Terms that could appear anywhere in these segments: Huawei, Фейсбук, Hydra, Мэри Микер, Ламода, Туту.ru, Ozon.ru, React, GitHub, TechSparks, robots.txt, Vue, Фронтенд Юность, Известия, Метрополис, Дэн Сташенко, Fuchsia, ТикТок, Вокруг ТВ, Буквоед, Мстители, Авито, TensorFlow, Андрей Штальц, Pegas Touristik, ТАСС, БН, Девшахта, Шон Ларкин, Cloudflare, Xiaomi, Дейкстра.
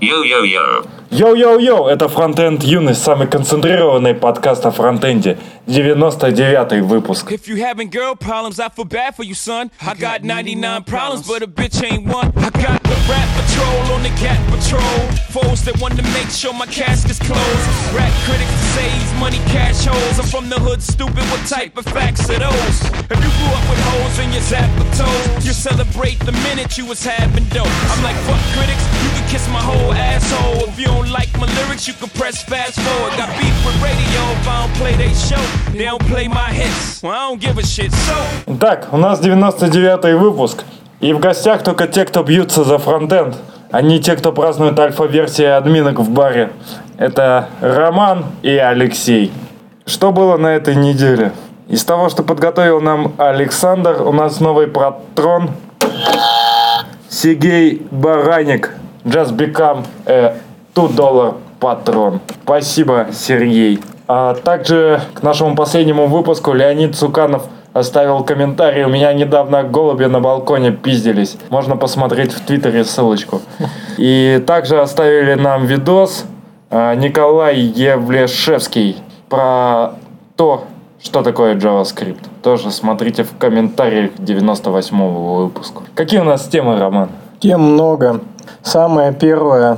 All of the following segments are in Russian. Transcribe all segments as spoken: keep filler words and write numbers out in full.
Йоу-йоу-йоу. Йоу-йоу-йоу, это Фронтенд Юность, самый концентрированный подкаст о фронтенде. девяносто девятый выпуск. My lyrics, you can press fast forward. Got beef with radio, if I don't play they show, they don't play my hits. Well, I don't give a shit. So. Так, у нас девяносто девятый выпуск. И в гостях только те, кто бьются за фронтенд, а не те, кто празднует альфа-версии админок в баре. Это Роман и Алексей. Что было на этой неделе? Из того, что подготовил нам Александр, у нас новый протрон. Сергей Бараник. Just become a сто долларов патрон. Спасибо, Сергей. А также к нашему последнему выпуску Леонид Цуканов оставил комментарий. У меня недавно голуби на балконе пиздились. Можно посмотреть в Твиттере ссылочку. И также оставили нам видос Николай Евлешевский про то, что такое JavaScript. Тоже смотрите в комментариях девяносто восьмого выпуска. Какие у нас темы, Роман? Тем много. Самая первая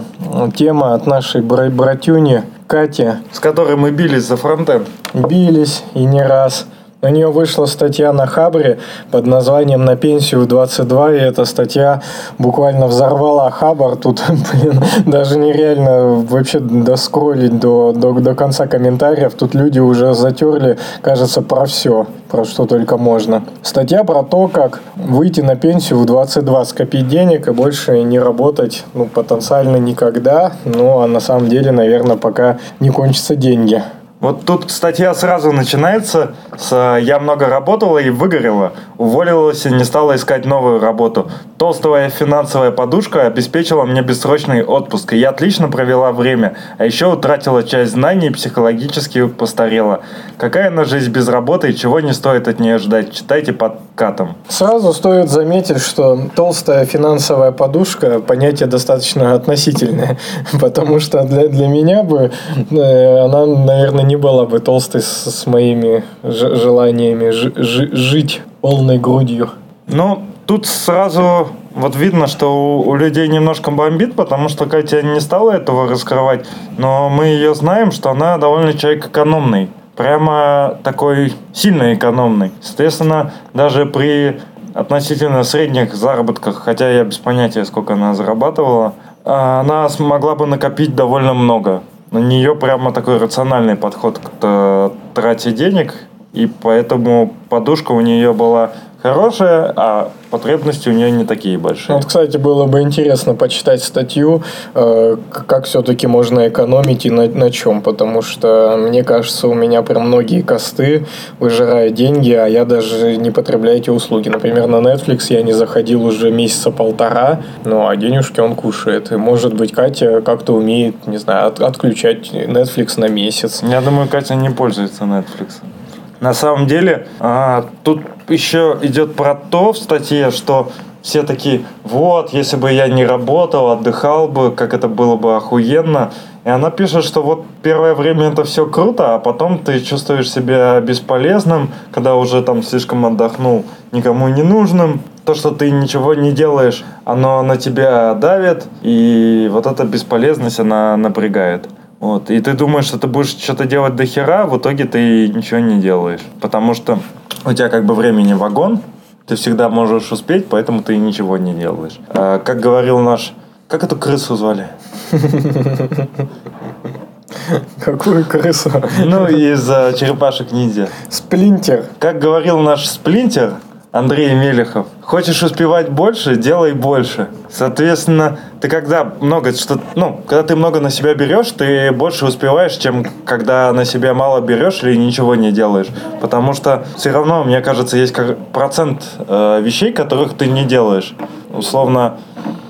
тема от нашей братюни Кати, с которой мы бились за фронтенд. Бились и не раз. У нее вышла статья на Хабре под названием «На пенсию в двадцать два», и эта статья буквально взорвала Хабр. Тут, блин, даже нереально вообще доскролить до, до, до конца комментариев. Тут люди уже затерли, кажется, про все, про что только можно. Статья про то, как выйти на пенсию в двадцать два, скопить денег и больше не работать, ну, потенциально никогда, ну, а на самом деле, наверное, пока не кончатся деньги. Вот тут статья сразу начинается с «Я много работала и выгорела, уволилась и не стала искать новую работу. Толстая финансовая подушка обеспечила мне бессрочный отпуск, и я отлично провела время, а еще утратила часть знаний и психологически постарела. Какая она жизнь без работы и чего не стоит от нее ждать? Читайте под катом». Сразу стоит заметить, что толстая финансовая подушка – понятие достаточно относительное, потому что для, для меня бы она, наверное, не была бы толстой с, с моими ж, желаниями ж, ж, жить полной грудью. Ну, тут сразу вот видно, что у, у людей немножко бомбит, потому что Катя не стала этого раскрывать, но мы ее знаем, что она довольно человек экономный. Прямо такой сильно экономный. Соответственно, даже при относительно средних заработках, хотя я без понятия, сколько она зарабатывала, она смогла бы накопить довольно много. На нее прямо такой рациональный подход к трате денег, и поэтому подушка у нее была хорошая, а потребности у нее не такие большие. Вот, кстати, было бы интересно почитать статью, э, как все-таки можно экономить и на, на чем, потому что, мне кажется, у меня прям многие косты, выжирая деньги, а я даже не потребляю эти услуги. Например, на Netflix я не заходил уже месяца полтора, ну а денежки он кушает. И, может быть, Катя как-то умеет, не знаю, от, отключать Netflix на месяц. Я думаю, Катя не пользуется Netflix. На самом деле, а, тут еще идет про то в статье, что все такие: вот, если бы я не работал, отдыхал бы, как это было бы охуенно. И она пишет, что вот первое время это все круто, а потом ты чувствуешь себя бесполезным, когда уже там слишком отдохнул, никому не нужным. То, что ты ничего не делаешь, оно на тебя давит, и вот эта бесполезность, она напрягает. Вот. И ты думаешь, что ты будешь что-то делать до хера, в итоге ты ничего не делаешь. Потому что у тебя как бы времени вагон, ты всегда можешь успеть, поэтому ты ничего не делаешь. А, как говорил наш... Как эту крысу звали? Какую крысу? Ну, из черепашек ниндзя. Сплинтер. Как говорил наш Сплинтер, Андрей Мелехов: хочешь успевать больше, делай больше. Соответственно, ты когда много что, ну, когда ты много на себя берешь, ты больше успеваешь, чем когда на себя мало берешь или ничего не делаешь. Потому что все равно, мне кажется, есть процент э, вещей, которых ты не делаешь. Условно,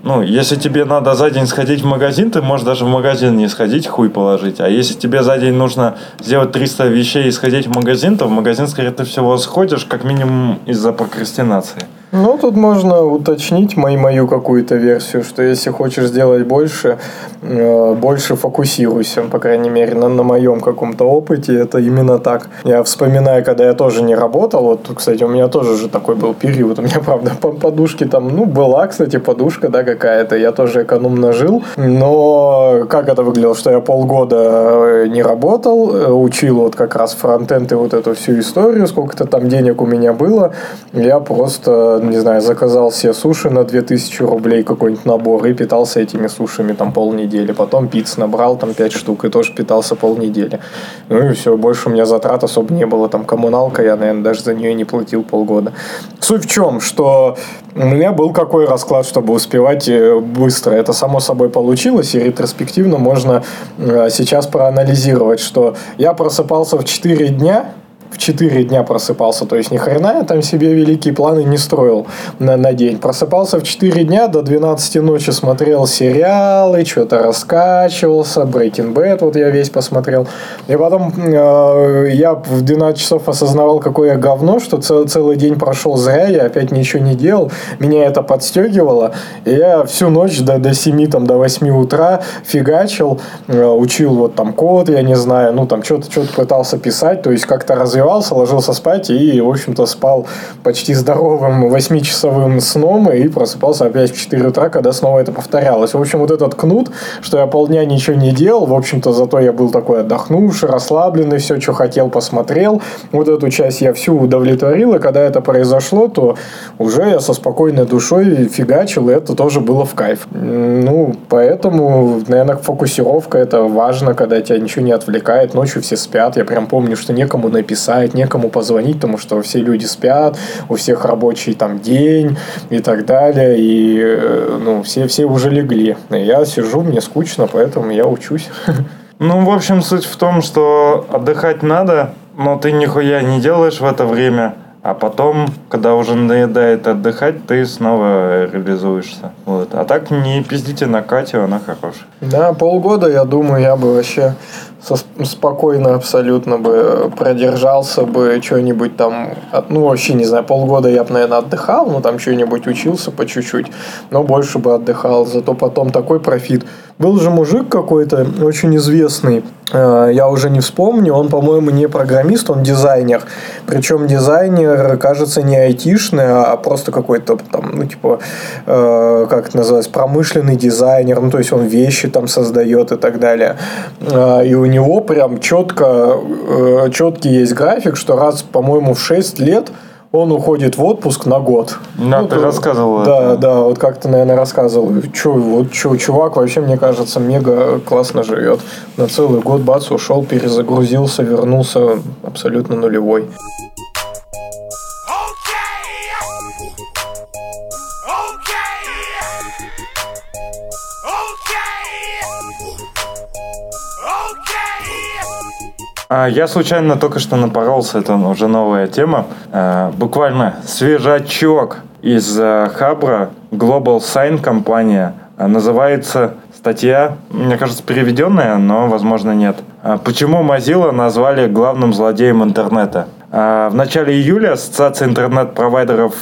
ну, если тебе надо за день сходить в магазин, ты можешь даже в магазин не сходить, хуй положить. А если тебе за день нужно сделать триста вещей и сходить в магазин, то в магазин, скорее всего, сходишь как минимум из-за прокрастинации. Ну, тут можно уточнить мою, мою какую-то версию, что если хочешь сделать больше, э, больше фокусируйся, по крайней мере, на, на моем каком-то опыте. Это именно так. Я вспоминаю, когда я тоже не работал, вот, кстати, у меня тоже же такой был период. У меня, правда, по подушке там, ну, была, кстати, подушка, да, какая-то. Я тоже экономно жил, но как это выглядело, что я полгода не работал, учил вот как раз фронтенд и вот эту всю историю, сколько-то там денег у меня было. Я просто... не знаю, заказал себе суши на две тысячи рублей какой-нибудь набор и питался этими сушами там полнедели. Потом пиц набрал там пять штук и тоже питался полнедели. Ну и все, больше у меня затрат особо не было. Там коммуналка, я, наверное, даже за нее не платил полгода. Суть в чем, что у меня был какой расклад, чтобы успевать быстро. Это само собой получилось, и ретроспективно можно сейчас проанализировать, что я просыпался в четыре дня, в четыре дня просыпался, то есть ни хрена я там себе великие планы не строил на, на день. Просыпался в четыре дня, до двенадцати ночи смотрел сериалы, что-то раскачивался, Breaking Bad вот я весь посмотрел. И потом э, я в двенадцать часов осознавал, какое говно, что цел, целый день прошел зря, я опять ничего не делал, меня это подстегивало, и я всю ночь до, до семи, там, до восьми утра фигачил, э, учил вот там код, я не знаю, ну там что-то, что-то пытался писать, то есть как-то развивался, ложился спать и, в общем-то, спал почти здоровым восьмичасовым сном и просыпался опять в четыре утра, когда снова это повторялось. В общем, вот этот кнут, что я полдня ничего не делал, в общем-то, зато я был такой отдохнувший, расслабленный, все, что хотел, посмотрел. Вот эту часть я всю удовлетворил, и когда это произошло, то уже я со спокойной душой фигачил, и это тоже было в кайф. Ну, поэтому, наверное, фокусировка – это важно, когда тебя ничего не отвлекает, ночью все спят, я прям помню, что некому написать, некому позвонить, потому что все люди спят, у всех рабочий там день и так далее, и ну, все, все уже легли. Я сижу, мне скучно, поэтому я учусь. Ну, в общем, суть в том, что отдыхать надо, но ты нихуя не делаешь в это время, а потом, когда уже надоедает отдыхать, ты снова реализуешься. Вот. А так не пиздите на Катю, она хорошая. Да, полгода, я думаю, я бы вообще... спокойно абсолютно бы продержался бы что-нибудь там, ну вообще не знаю, полгода я бы, наверное, отдыхал, но ну, там что-нибудь учился по чуть-чуть, но больше бы отдыхал, зато потом такой профит. Был же мужик какой-то очень известный, я уже не вспомню, он, по-моему, не программист, он дизайнер, причем дизайнер, кажется, не айтишный, а просто какой-то там, ну типа, как это называется, промышленный дизайнер, ну то есть он вещи там создает и так далее, и у У него прям четко, четкий есть график, что раз, по-моему, в шесть лет он уходит в отпуск на год. Да, ну, ты то, рассказывал. Да, это. да, вот как ты, наверное, рассказывал. Че, вот че, чувак вообще, мне кажется, мега классно живет. На целый год, бац, ушел, перезагрузился, вернулся абсолютно нулевой. Я случайно только что напоролся, это уже новая тема. Буквально свежачок из Хабра, Global Sign компания, называется статья, мне кажется, переведенная, но, возможно, нет. Почему Mozilla назвали главным злодеем интернета? В начале июля Ассоциация интернет-провайдеров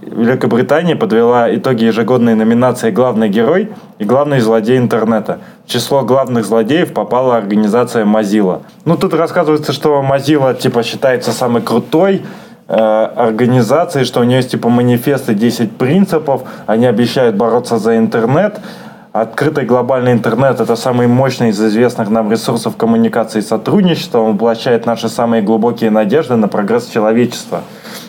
Великобритании подвела итоги ежегодной номинации «Главный герой» и «Главный злодей интернета». В число главных злодеев попала организация Mozilla. Ну, тут рассказывается, что Mozilla, типа, считается самой крутой э, организацией, что у нее есть, типа, манифесты десять принципов, они обещают бороться за интернет. Открытый глобальный интернет – это самый мощный из известных нам ресурсов коммуникации и сотрудничества. Он воплощает наши самые глубокие надежды на прогресс человечества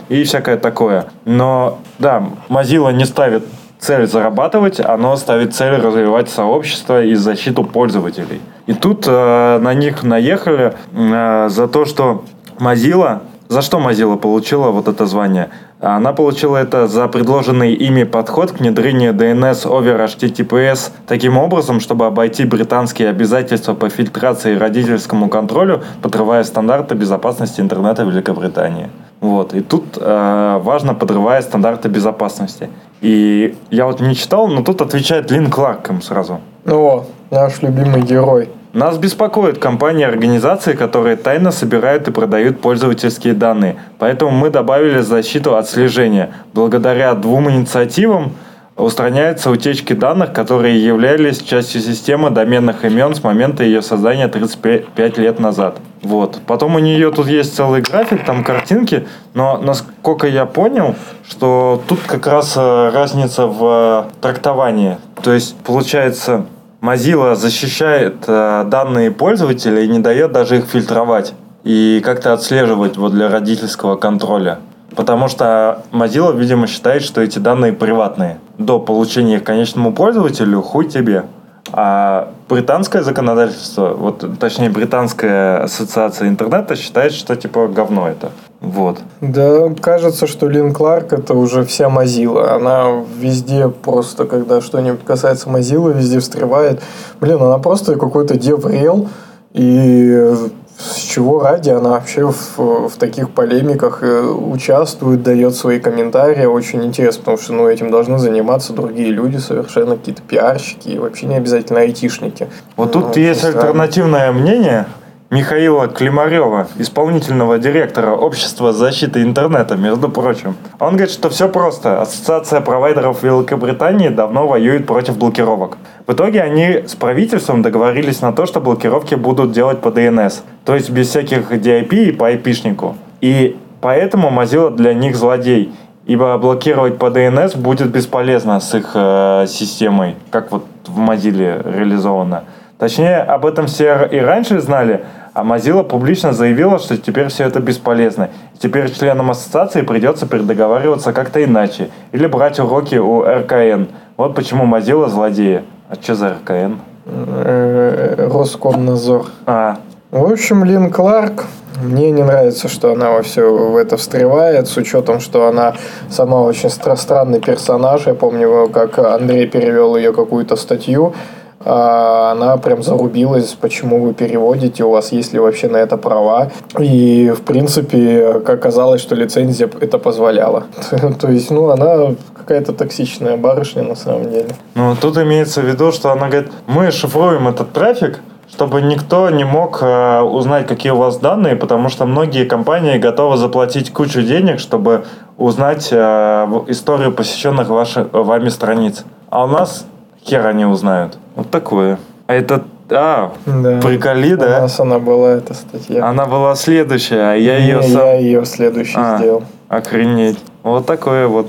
и всякое такое. Но да, Mozilla не ставит цель зарабатывать, оно ставит цель развивать сообщество и защиту пользователей. И тут э, на них наехали э, за то, что Mozilla… За что Mozilla получила вот это звание? Она получила это за предложенный ими подход к внедрению ди эн эс овер эйч ти ти пи эс таким образом, чтобы обойти британские обязательства по фильтрации и родительскому контролю, подрывая стандарты безопасности интернета Великобритании. Вот. И тут э, важно, подрывая стандарты безопасности. И я вот не читал, но тут отвечает Лин Кларк им сразу. О, наш любимый герой. Нас беспокоит компании-организации, которые тайно собирают и продают пользовательские данные. Поэтому мы добавили защиту от слежения. Благодаря двум инициативам устраняются утечки данных, которые являлись частью системы доменных имен с момента ее создания тридцать пять лет назад. Вот. Потом у нее тут есть целый график, там картинки, но насколько я понял, что тут как раз разница в трактовании. То есть, получается, Mozilla защищает данные пользователя и не дает даже их фильтровать и как-то отслеживать вот для родительского контроля. Потому что Mozilla, видимо, считает, что эти данные приватные. До получения их конечному пользователю хуй тебе. А британское законодательство, вот, точнее, британская ассоциация интернета считает, что типа говно это. Вот. Да, кажется, что Лин Кларк это уже вся Mozilla. Она везде просто, когда что-нибудь касается Mozilla, везде встревает. Блин, она просто какой-то деврел. И с чего ради она вообще в, в таких полемиках участвует, дает свои комментарии. Очень интересно, потому что ну, этим должны заниматься другие люди, совершенно какие-то пиарщики и вообще не обязательно айтишники. Вот ну, тут есть странно. Альтернативное мнение Михаила Климарева, исполнительного директора Общества защиты интернета, между прочим. Он говорит, что все просто. Ассоциация провайдеров Великобритании давно воюет против блокировок. В итоге они с правительством договорились на то, что блокировки будут делать по ди эн эс, то есть без всяких ди ай пи и по айпишнику. И поэтому Mozilla для них злодей, ибо блокировать по ди эн эс будет бесполезно с их э, системой, как вот в Mozilla реализовано. Точнее, об этом все и раньше знали, а Mozilla публично заявила, что теперь все это бесполезно. Теперь членам ассоциации придется передоговариваться как-то иначе или брать уроки у эр ка эн. Вот почему Mozilla злодеи. А что за эр ка эн? Роскомнадзор. А. В общем, Лин Кларк, мне не нравится, что она во все в это встревает, с учетом, что она сама очень странный персонаж. Я помню, как Андрей перевел ее какую-то статью, она прям зарубилась, почему вы переводите, у вас есть ли вообще на это права. И, в принципе, оказалось, что лицензия это позволяла. То есть, ну, она какая-то токсичная барышня на самом деле. Ну, тут имеется в виду, что она говорит, мы шифруем этот трафик, чтобы никто не мог э, узнать, какие у вас данные, потому что многие компании готовы заплатить кучу денег, чтобы узнать э, историю посещенных ваши, вами страниц. А у нас хер они узнают. Вот такое. А это... А, да. Приколи, да? У нас она была, эта статья. Она была следующая, а я Не, ее сам... я ее следующей а, сделал. Охренеть. Вот такое вот.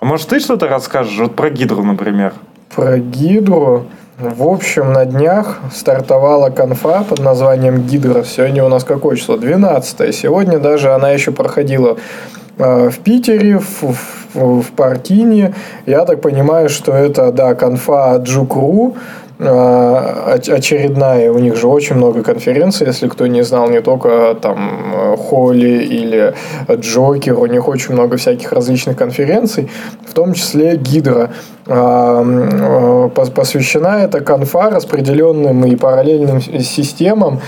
А может, ты что-то расскажешь? Вот про Гидру, например. Про Гидру... В общем, на днях стартовала конфа под названием «Гидра». Сегодня у нас какое число? двенадцатое. Сегодня даже она еще проходила в Питере, в, в, в Партине. Я так понимаю, что это, да, конфа джук точка ру. Очередная, у них же очень много конференций, если кто не знал, не только там Холли или Джокер, у них очень много всяких различных конференций, в том числе Гидра. Посвящена эта конфа распределенным и параллельным системам,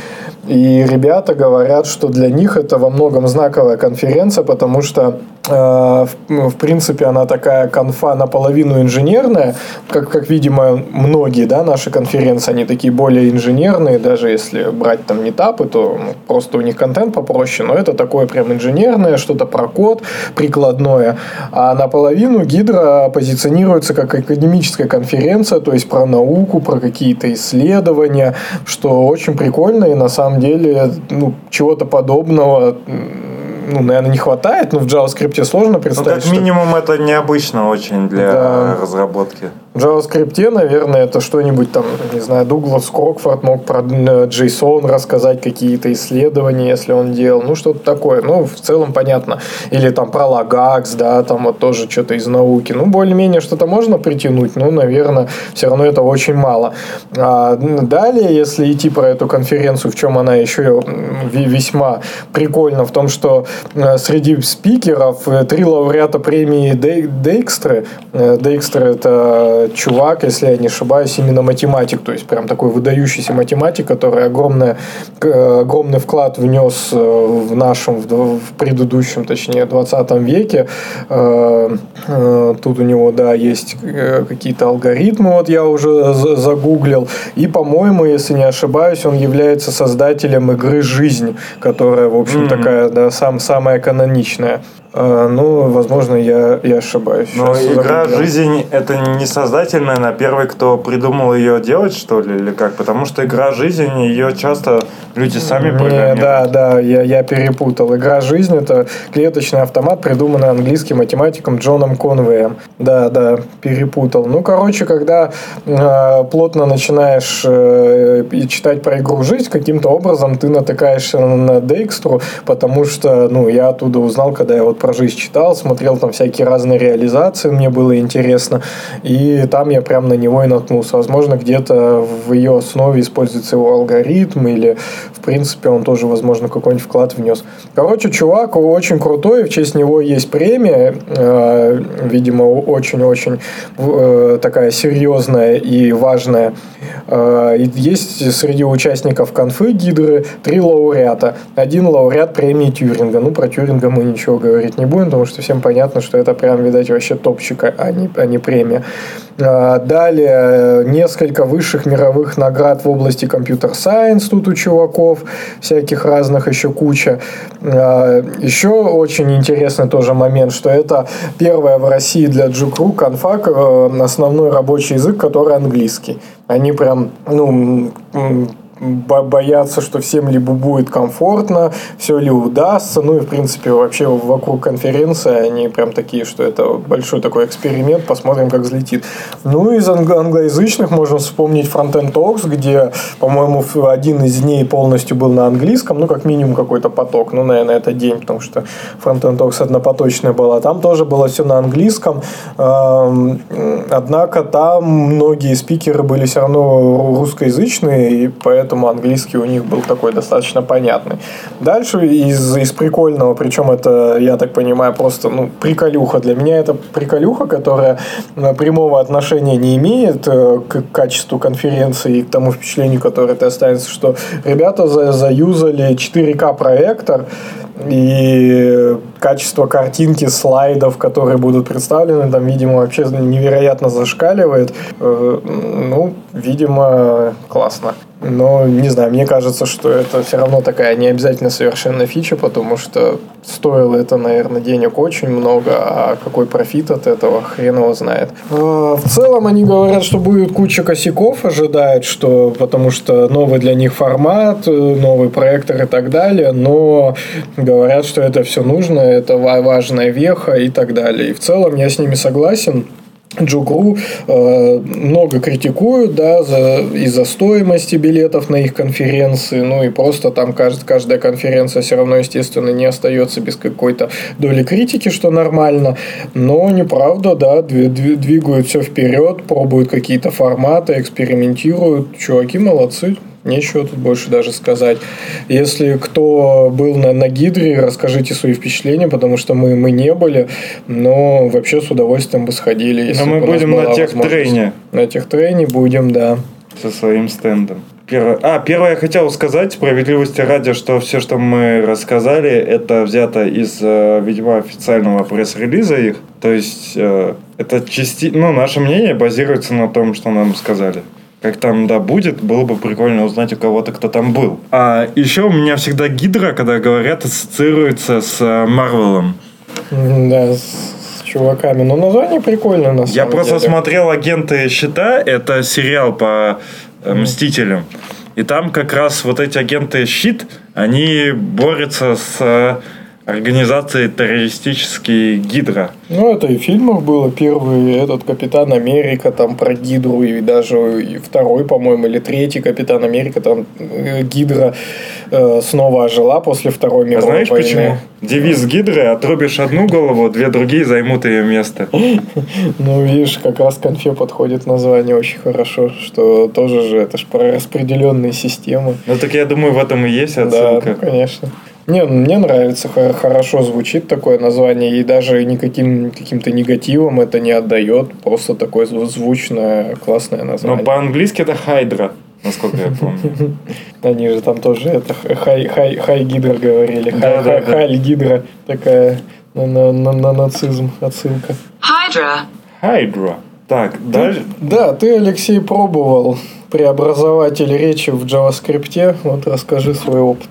и ребята говорят, что для них это во многом знаковая конференция, потому что в принципе она такая конфа наполовину инженерная, как, как видимо, многие, да, наши конференции, они такие более инженерные, даже если брать там митапы, то ну, просто у них контент попроще, но это такое прям инженерное, что-то про код, прикладное. А наполовину Гидра позиционируется как академическая конференция, то есть про науку, про какие-то исследования, что очень прикольно, и на самом деле ну, чего-то подобного... Ну, наверное, не хватает, но в JavaScript сложно представить. Ну, как что... минимум, это необычно очень для да. разработки. В JavaScript, наверное, это что-нибудь там, не знаю, Дуглас Крокфорд мог про JSON рассказать, какие-то исследования, если он делал, ну, что-то такое. Ну, в целом, понятно. Или там про Лагакс, да, там вот тоже что-то из науки. Ну, более-менее что-то можно притянуть, но, наверное, все равно это очень мало. А далее, если идти про эту конференцию, в чем она еще весьма прикольна, в том, что среди спикеров три лауреата премии Дей- Дейкстры. Дейкстры – это э, чувак, если я не ошибаюсь, именно математик, то есть прям такой выдающийся математик, который огромное, э, огромный вклад внес э, в нашем, в, в предыдущем, точнее, двадцатом веке. Э, э, тут у него, да, есть э, какие-то алгоритмы, вот я уже за- загуглил. И, по-моему, если не ошибаюсь, он является создателем игры «Жизнь», которая, в общем, mm-hmm. такая, да, сам, самая каноничная. Ну, возможно, я, я ошибаюсь. Но сейчас игра «Жизнь» — это не создатель, наверное, первый, кто придумал ее делать, что ли, или как? Потому что игра «Жизнь», ее часто люди сами программируют. Да, да, я, я перепутал. Игра «Жизнь» — это клеточный автомат, придуманный английским математиком Джоном Конвеем. Да, да, перепутал. Ну, короче, когда э, плотно начинаешь э, читать про игру «Жизнь», каким-то образом ты натыкаешься на Дейкстру, потому что, ну, я оттуда узнал, когда я вот про «Жизнь» читал, смотрел там всякие разные реализации, мне было интересно, и там я прям на него и наткнулся. Возможно, где-то в ее основе используется его алгоритм, или, в принципе, он тоже, возможно, какой-нибудь вклад внес. Короче, чувак очень крутой, в честь него есть премия, э, видимо, очень-очень э, такая серьезная и важная. Э, есть среди участников конфы «Гидры» три лауреата. Один лауреат премии Тьюринга. Ну, про Тьюринга мы ничего говорим не будем, потому что всем понятно, что это прям, видать, вообще топчика, а не, а не премия. Далее несколько высших мировых наград в области компьютер-сайенс тут у чуваков, всяких разных еще куча. Еще очень интересный тоже момент, что это первая в России для джи кью конфа основной рабочий язык, который английский. Они прям, ну... боятся, что всем ли будет комфортно, все ли удастся. Ну и, в принципе, вообще вокруг конференции они прям такие, что это большой такой эксперимент, посмотрим, как взлетит. Ну, из англоязычных можно вспомнить Frontend Talks, где, по-моему, один из дней полностью был на английском, ну, как минимум какой-то поток, ну, наверное, это день, потому что Frontend Talks однопоточная была. Там тоже было все на английском, однако там многие спикеры были все равно русскоязычные, и поэтому английский у них был такой достаточно понятный. Дальше из, из прикольного, причем это, я так понимаю, просто ну, приколюха. Для меня это приколюха, которая прямого отношения не имеет к качеству конференции и к тому впечатлению, которое ты останется, что ребята за, заюзали четыре ка проектор и качество картинки, слайдов, которые будут представлены, там, видимо, вообще невероятно зашкаливает. Ну, видимо, классно. Но, не знаю, мне кажется, что это все равно такая необязательно совершенно фича, потому что стоило это, наверное, денег очень много, а какой профит от этого, хрен его знает. В целом они говорят, что будет куча косяков, ожидают, что, потому что новый для них формат, новый проектор и так далее, но говорят, что это все нужно, это важная веха и так далее. И в целом я с ними согласен. джи кью э, много критикуют, да, за, из-за стоимости билетов на их конференции, ну и просто там кажд, каждая конференция все равно, естественно, не остается без какой-то доли критики, что нормально, но неправда, да, двигают все вперед, пробуют какие-то форматы, экспериментируют, чуваки молодцы. Нечего тут больше даже сказать. Если кто был на, на Гидре, расскажите свои впечатления, потому что мы, мы не были, но вообще с удовольствием бы сходили. Если но мы будем на техтрейне. На техтрейне будем, да. Со своим стендом. Первое. А, первое я хотел сказать, справедливости ради, что все, что мы рассказали, это взято из, видимо, официального пресс-релиза их. То есть, это части... ну, наше мнение базируется на том, что нам сказали. Как там, да, будет, было бы прикольно узнать у кого-то, кто там был. А еще у меня всегда Гидра, когда говорят, ассоциируется с Марвелом. Да, с чуваками. Но название прикольное, на самом Я деле. просто смотрел «Агенты Щита», это сериал по э, «Мстителям». И там как раз вот эти агенты «Щит», они борются с... Э, организации террористические Гидра. Ну, это и в фильмах было. Первый этот Капитан Америка там про Гидру, и даже и второй, по-моему, или третий Капитан Америка, там Гидра э, снова ожила после Второй мировой войны. А знаешь войны. Почему? Девиз Гидры: отрубишь одну голову, две другие займут ее место. Ну, видишь, как раз конфе подходит название очень хорошо, что тоже же это ж про распределенные системы. Ну, так я думаю, в этом и есть отсылка. Да, конечно. Не, мне нравится, хорошо звучит такое название, и даже никаким каким-то негативом это не отдает, просто такое звучное, классное название. Но по-английски это «Хайдра», насколько я помню. Они же там тоже это «Хай-Гидра» говорили, «Хайль-Гидра», такая на нацизм отсылка. «Хайдра». «Хайдра». Так, дальше. Да, ты, Алексей, пробовал преобразователь речи в JavaScript, вот расскажи свой опыт.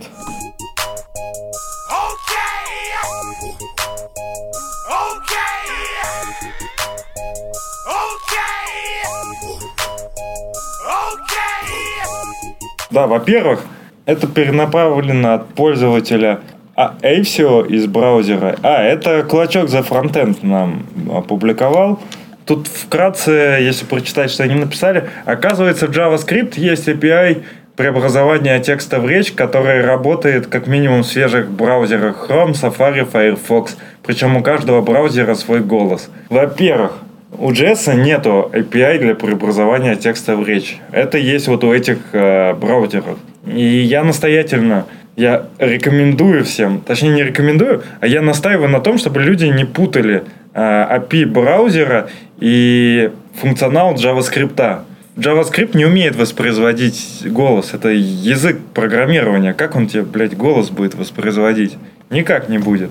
Да, во-первых, это перенаправлено от пользователя Avito из браузера. А, это Клочок за фронтенд нам опубликовал. Тут вкратце, если прочитать, что они написали, оказывается, в JavaScript есть эй пи ай преобразования текста в речь, который работает как минимум в свежих браузерах Chrome, Safari, Firefox. Причем у каждого браузера свой голос. Во-первых, у джей эс нету эй пи ай для преобразования текста в речь. Это есть вот у этих э, браузеров. И я настоятельно, я рекомендую всем, точнее не рекомендую, а я настаиваю на том, чтобы люди не путали э, эй пи ай браузера и функционал JavaScript. JavaScript не умеет воспроизводить голос. Это язык программирования. Как он тебе, блядь, голос будет воспроизводить? Никак не будет.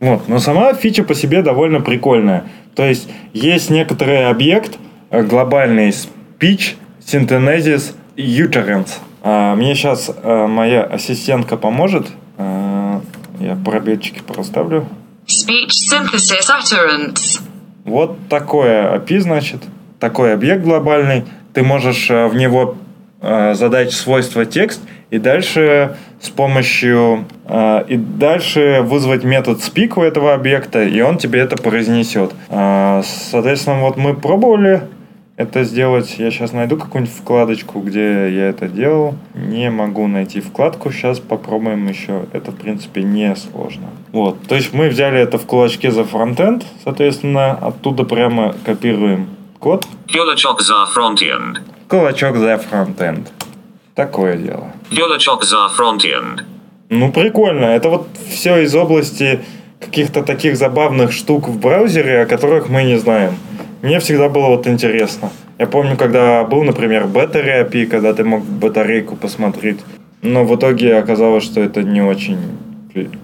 Вот. Но сама фича по себе довольно прикольная. То есть, есть некоторый объект, глобальный Speech synthesis utterance. А, мне сейчас а, моя ассистентка поможет. А, я пробельчики проставлю. Speech synthesis utterance. Вот такое эй пи ай, значит. Такой объект глобальный. Ты можешь в него а, задать свойство текст, и дальше с помощью... Э, и дальше вызвать метод speak у этого объекта, и он тебе это произнесет. Э, соответственно, вот мы пробовали это сделать. Я сейчас найду какую-нибудь вкладочку, где я это делал. Не могу найти вкладку. Сейчас попробуем еще. Это, в принципе, не сложно. Вот. То есть, мы взяли это в Кулачке за фронтенд. Соответственно, оттуда прямо копируем код. Кулачок за фронтенд. Кулачок за фронтенд. Такое дело. Юлачок за фронтенд. Ну, прикольно. Это вот все из области каких-то таких забавных штук в браузере, о которых мы не знаем. Мне всегда было вот интересно. Я помню, когда был, например, бета эй пи ай, когда ты мог батарейку посмотреть. Но в итоге оказалось, что это не очень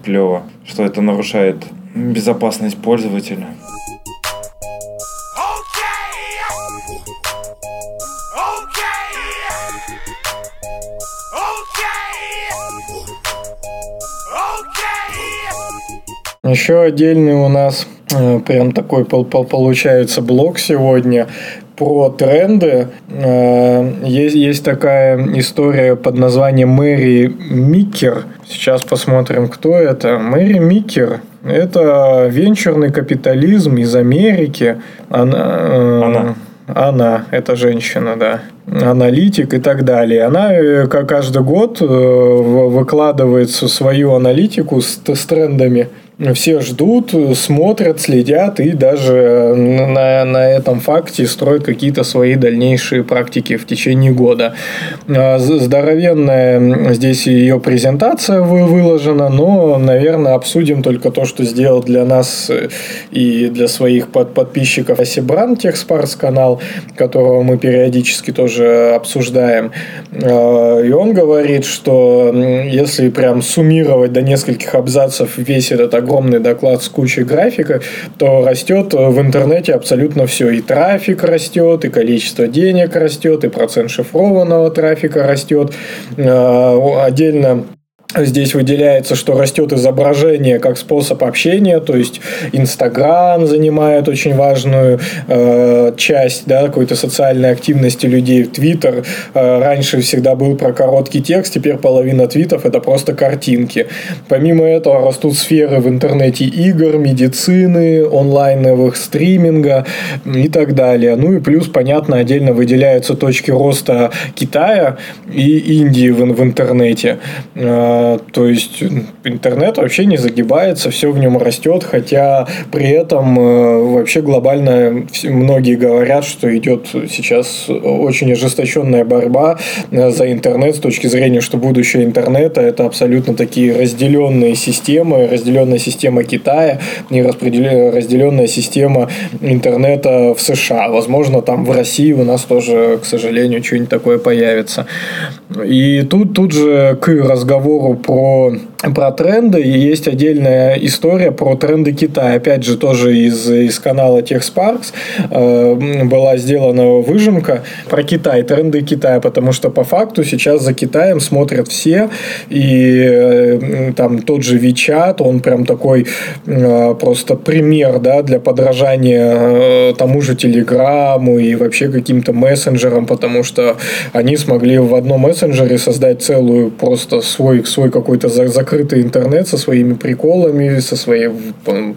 клево, что это нарушает безопасность пользователя. Еще отдельный у нас э, прям такой пол- пол- получается блок сегодня про тренды. Э, есть, есть такая история под названием Мэри Микер. Сейчас посмотрим, кто это. Мэри Микер. Это венчурный капитализм из Америки. Она... Э, Она. Она, это женщина, да, аналитик и так далее. Она каждый год выкладывает свою аналитику с, с трендами. Все ждут, смотрят, следят и даже на, на этом факте строят какие-то свои дальнейшие практики в течение года. Здоровенная здесь ее презентация выложена, но, наверное, обсудим только то, что сделал для нас и для своих подписчиков Асибран Техспарс канал, которого мы периодически тоже обсуждаем. И он говорит, что если прям суммировать до нескольких абзацев весь этот огромный доклад с кучей графика, то растет в интернете абсолютно все. И трафик растет, и количество денег растет, и процент шифрованного трафика растет. Отдельно здесь выделяется, что растет изображение как способ общения, то есть Инстаграм занимает очень важную э, часть, да, какой-то социальной активности людей. Твиттер э, раньше всегда был про короткий текст, теперь половина твитов – это просто картинки. Помимо этого растут сферы в интернете игр, медицины, онлайновых стриминга и так далее. Ну и плюс, понятно, отдельно выделяются точки роста Китая и Индии в, в интернете. А, то есть интернет вообще не загибается, все в нем растет, хотя при этом вообще глобально многие говорят, что идет сейчас очень ожесточенная борьба за интернет с точки зрения, что будущее интернета — это абсолютно такие разделенные системы, разделенная система Китая, не разделенная система интернета в США. Возможно, там в России у нас тоже, к сожалению, что-нибудь такое появится. И тут, тут же к разговору про, про тренды есть отдельная история про тренды Китая. Опять же, тоже из, из канала TechSparks э, была сделана выжимка про Китай, тренды Китая, потому что по факту сейчас за Китаем смотрят все, и э, там тот же WeChat, он прям такой э, просто пример, да, для подражания э, тому же Телеграму и вообще каким-то мессенджерам, потому что они смогли в одном мессенджере создать целую просто свой, свой какой-то закрытый интернет со своими приколами, со своей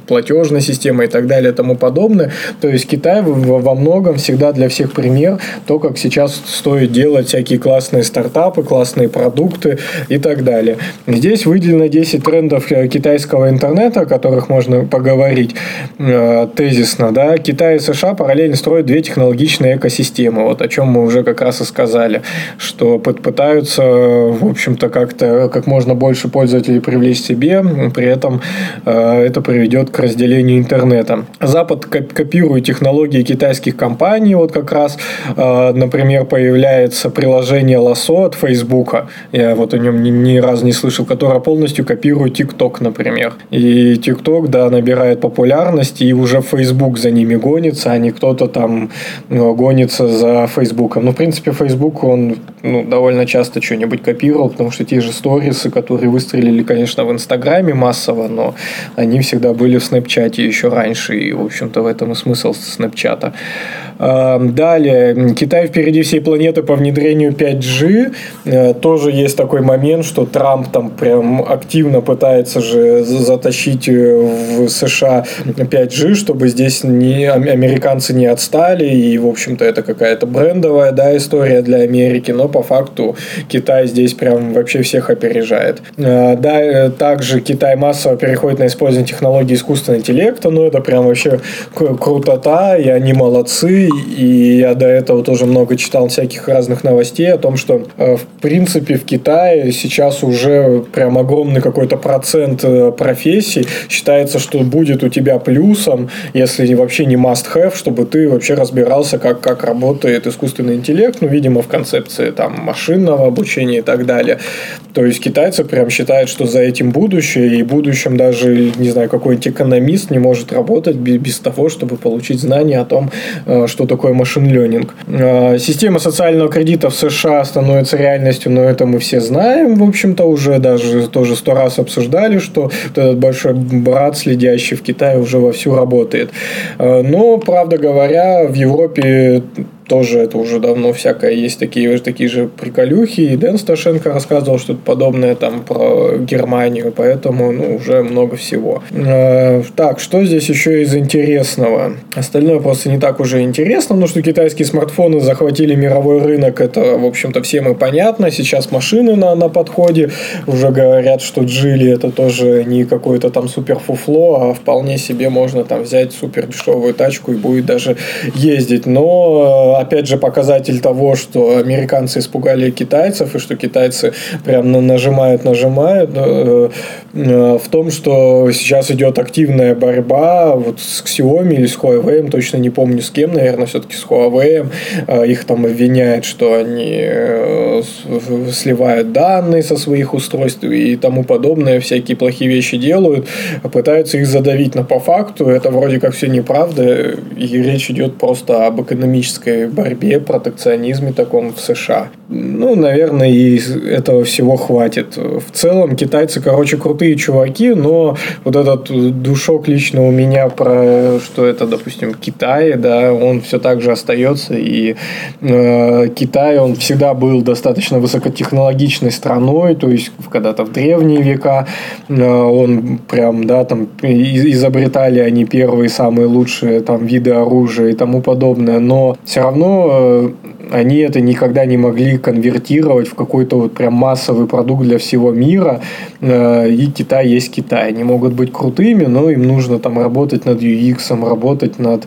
платежной системой и так далее и тому подобное. То есть Китай во многом всегда для всех пример, то, как сейчас стоит делать всякие классные стартапы, классные продукты и так далее. Здесь выделено десять трендов китайского интернета, о которых можно поговорить э, тезисно. Да? Китай и США параллельно строят две технологичные экосистемы, вот о чем мы уже как раз и сказали, что пытаются, в общем-то, как-то как можно больше пользователей привлечь себе, при этом э, это приведет к разделению интернета. Запад копирует технологии китайских компаний, вот как раз, э, например, появляется приложение Лассо от Фейсбука, я вот о нем ни, ни разу не слышал, которое полностью копирует ТикТок, например. И ТикТок, да, набирает популярность, и уже Фейсбук за ними гонится, а не кто-то там ну, гонится за Фейсбуком. Ну, в принципе, Фейсбук, он ну, довольно часто что-нибудь копировал, потому что те же сторисы, которые выстрелили, конечно, в Инстаграме массово, но они всегда были в Снэпчате еще раньше, и, в общем-то, в этом и смысл Снэпчата. Далее, Китай впереди всей планеты по внедрению пять джи. Тоже есть такой момент, что Трамп там прям активно пытается же затащить в США пять джи, чтобы здесь не, американцы не отстали, и, в общем-то, это какая-то брендовая, да, история для Америки, но по факту Китай здесь прям вообще всех опережает. Да, также Китай массово переходит на использование технологий искусственного интеллекта, но это прям вообще крутота, и они молодцы, и я до этого тоже много читал всяких разных новостей о том, что в принципе в Китае сейчас уже прям огромный какой-то процент профессий считается, что будет у тебя плюсом, если вообще не must-have, чтобы ты вообще разбирался, как, как работает искусственный интеллект, ну, видимо, в концепции там машинного обучения и так далее. То есть китайцы прям считают, что за этим будущее, и в будущем даже, не знаю, какой-нибудь экономист не может работать без того, чтобы получить знания о том, что такое машин-ленинг. Система социального кредита в США становится реальностью, но это мы все знаем, в общем-то, уже даже тоже сто раз обсуждали, что вот этот большой брат, следящий в Китае, уже вовсю работает. Но, правда говоря, в Европе тоже это уже давно всякое есть, такие, такие же приколюхи, и Дэн Сташенко рассказывал что-то подобное там про Германию, поэтому ну, уже много всего. Э, так, что здесь еще из интересного? Остальное просто не так уже интересно, потому что китайские смартфоны захватили мировой рынок, это, в общем-то, всем и понятно, сейчас машины на, на подходе, уже говорят, что Джили это тоже не какое-то там супер фуфло, а вполне себе можно там взять супер дешевую тачку и будет даже ездить, но опять же, показатель того, что американцы испугали китайцев, и что китайцы прям нажимают, нажимают, э, э, в том, что сейчас идет активная борьба вот с Xiaomi или с Huawei, точно не помню с кем, наверное, все-таки с Huawei. Э, их там обвиняют, что они э, сливают данные со своих устройств и тому подобное, всякие плохие вещи делают, пытаются их задавить, но по факту это вроде как все неправда, и речь идет просто об экономической борьбе, протекционизме таком в США. Ну, наверное, и этого всего хватит. В целом, китайцы, короче, крутые чуваки, но вот этот душок лично у меня про, что это, допустим, Китай, да, он все так же остается, и э, Китай, он всегда был достаточно высокотехнологичной страной, то есть, когда-то в древние века э, он прям, да, там, изобретали они первые, самые лучшие, там, виды оружия и тому подобное, но все равно они это никогда не могли конвертировать в какой-то вот прям массовый продукт для всего мира. И Китай есть Китай. Они могут быть крутыми, но им нужно там работать над ю экс, работать над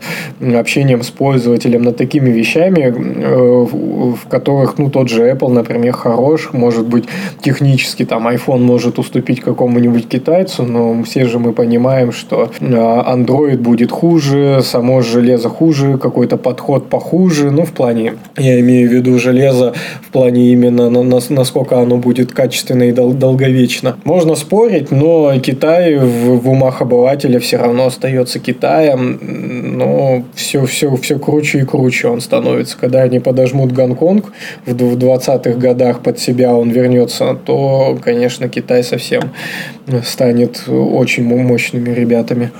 общением с пользователем, над такими вещами, в которых, ну, тот же Apple, например, хорош. Может быть, технически там iPhone может уступить какому-нибудь китайцу, но все же мы понимаем, что Android будет хуже, само железо хуже, какой-то подход похуже, ну, в плане, я имею в виду железо, в плане именно насколько оно будет качественно и долговечно. Можно спорить, но Китай в умах обывателя все равно остается Китаем, но все, все, все круче и круче он становится. Когда они подожмут Гонконг в двадцатых годах под себя, он вернется, то, конечно, Китай совсем станет очень мощными ребятами.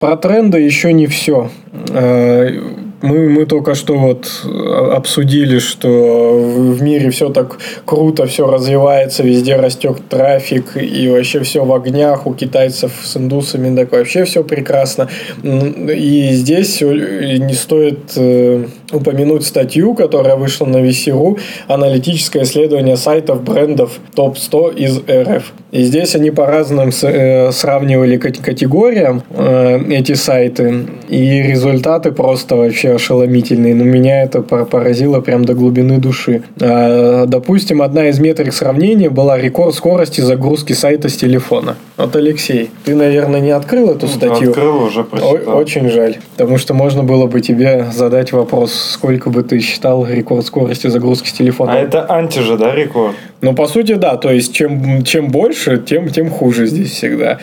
Про тренды еще не все. Мы, мы только что вот обсудили, что в мире все так круто, все развивается, везде растет трафик, и вообще все в огнях, у китайцев с индусами так вообще все прекрасно. И здесь не стоит упомянуть статью, которая вышла на ви си точка ру, аналитическое исследование сайтов брендов топ сто из эр эф. И здесь они по разным сравнивали категориям эти сайты, и результаты просто вообще ошеломительные, но меня это поразило прям до глубины души. Допустим, одна из метрик сравнения была рекорд скорости загрузки сайта с телефона. Вот, Алексей, ты, наверное, не открыл эту статью? Да, открыл, уже прочитал. Очень жаль, потому что можно было бы тебе задать вопрос, сколько бы ты считал рекорд скорости загрузки с телефона. А это анти же, да, рекорд? Ну, по сути, да, то есть чем, чем больше, тем, тем хуже здесь всегда.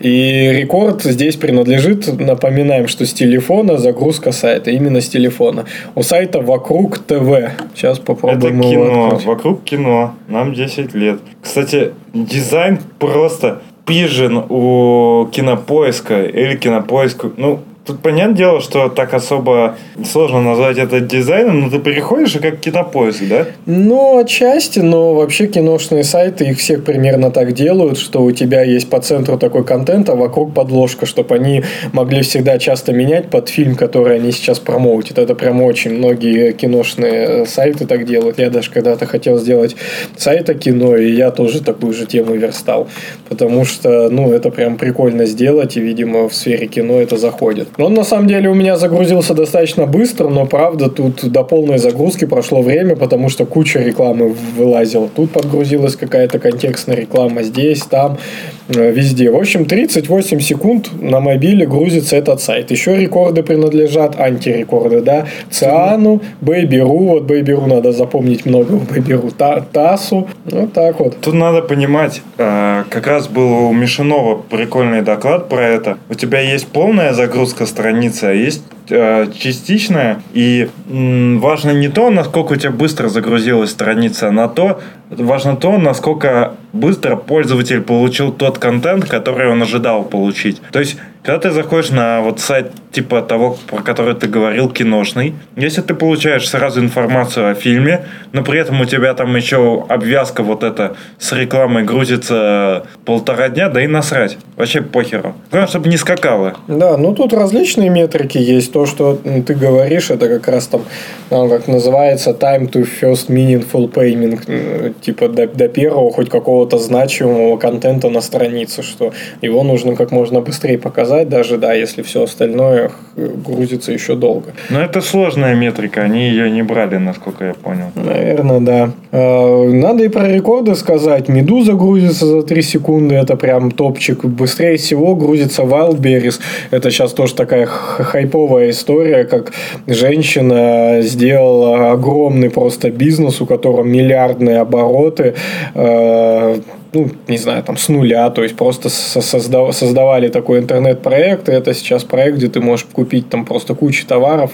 И рекорд здесь принадлежит, напоминаем, что с телефона загрузка сайта, именно с телефона. У сайта «Вокруг ТВ». Сейчас попробуем это его кино, открыть. «Вокруг кино». Нам десять лет. Кстати, дизайн просто пижен у Кинопоиска или Кинопоиску. Ну, тут понятное дело, что так особо сложно назвать это дизайном, но ты переходишь и как Кинопоиск, да? Ну, отчасти, но вообще киношные сайты, их всех примерно так делают, что у тебя есть по центру такой контент, а вокруг подложка, чтобы они могли всегда часто менять под фильм, который они сейчас промоутят. Это прям очень многие киношные сайты так делают. Я даже когда-то хотел сделать сайт о кино, и я тоже такую же тему верстал, потому что, ну, это прям прикольно сделать, и, видимо, в сфере кино это заходит. Он, на самом деле, у меня загрузился достаточно быстро, но, правда, тут до полной загрузки прошло время, потому что куча рекламы вылазила. Тут подгрузилась какая-то контекстная реклама здесь, там, везде. В общем, тридцать восемь секунд на мобиле грузится этот сайт. Еще рекорды принадлежат, антирекорды, да, Циану, Бэйберу, вот Бэйберу надо запомнить много, Бэйберу, Тасу, вот так вот. Тут надо понимать, как раз был у Мишинова прикольный доклад про это. У тебя есть полная загрузка страница, есть э, частичная, и м, важно не то, насколько у тебя быстро загрузилась страница, но то, важно то, насколько быстро пользователь получил тот контент, который он ожидал получить. То есть, когда ты заходишь на вот сайт типа того, про который ты говорил, киношный, если ты получаешь сразу информацию о фильме, но при этом у тебя там еще обвязка вот эта с рекламой грузится полтора дня, да и насрать. Вообще похеру. Главное, чтобы не скакало. Да, ну тут различные метрики есть. То, что ты говоришь, это как раз там, там как называется time to first meaningful payment. Типа до, до первого хоть какого-то значимого контента на странице, что его нужно как можно быстрее показать, даже, да, если все остальное грузится еще долго. Но это сложная метрика, они ее не брали, насколько я понял. Наверное, да. Надо и про рекорды сказать. «Медуза» грузится за три секунды, это прям топчик. Быстрее всего грузится «Wildberries». Это сейчас тоже такая хайповая история, как женщина сделала огромный просто бизнес, у которого миллиардные обороты, обороты, э, ну, не знаю, там, с нуля, то есть просто создав, создавали такой интернет-проект, и это сейчас проект, где ты можешь купить там просто кучу товаров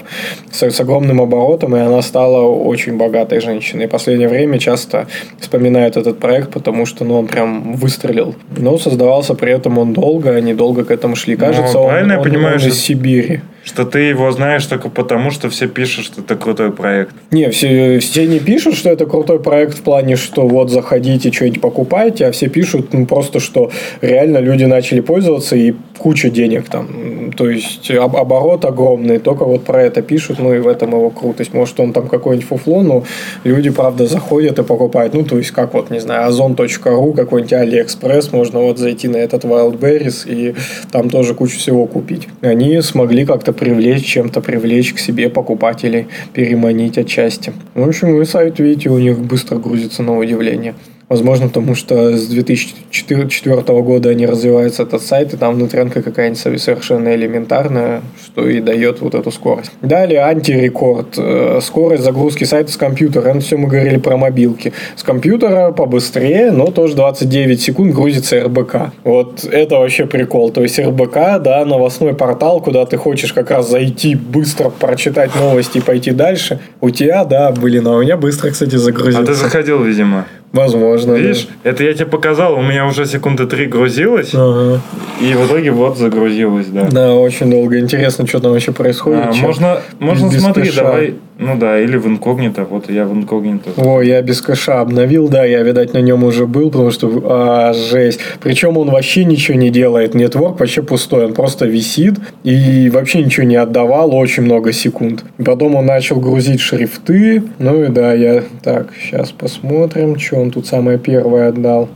с, с огромным оборотом, и она стала очень богатой женщиной. И в последнее время часто вспоминают этот проект, потому что, ну, он прям выстрелил. Но создавался при этом он долго, они долго к этому шли. Кажется, ну, он, он, он, он из Сибири. Что ты его знаешь только потому, что все пишут, что это крутой проект. Не, все, все не пишут, что это крутой проект в плане, что вот заходите, что-нибудь покупайте, а все пишут ну, просто, что реально люди начали пользоваться и куча денег там. То есть об, оборот огромный, только вот про это пишут, ну и в этом его крутость. Может, он там какой-нибудь фуфло, но люди, правда, заходят и покупают. Ну, то есть, как вот, не знаю, озон точка ру, какой-нибудь Алиэкспресс, можно вот зайти на этот Wildberries и там тоже кучу всего купить. Они смогли как-то привлечь чем-то, привлечь к себе покупателей, переманить отчасти. В общем, и сайт, видите, у них быстро грузится на удивление. Возможно, потому что с две тысячи четвёртого года они развиваются, этот сайт, и там внутрянка какая-нибудь совершенно элементарная, что и дает вот эту скорость. Далее, антирекорд. Скорость загрузки сайта с компьютера. Это все мы говорили про мобилки. С компьютера побыстрее, но тоже двадцать девять секунд грузится эр бэ ка. Вот это вообще прикол. То есть эр бэ ка, да, новостной портал, куда ты хочешь как раз зайти, быстро прочитать новости и пойти дальше. У тебя, да, блин, а у меня быстро, кстати, загрузился. А ты заходил, видимо. Возможно. Видишь, да. Это я тебе показал, у меня уже секунды три грузилось, ага. И в итоге вот загрузилось, да. Да, очень долго. Интересно, что там вообще происходит. А, можно, можно смотри, кэша. Давай. Ну да, или в инкогнито, вот я в инкогнито. О, я без кэша обновил, да, я, видать, на нем уже был, потому что, а, жесть. Причем он вообще ничего не делает, нетворк вообще пустой, он просто висит и вообще ничего не отдавал, очень много секунд. Потом он начал грузить шрифты, ну и да, я, так, сейчас посмотрим, что он тут самое первое отдал.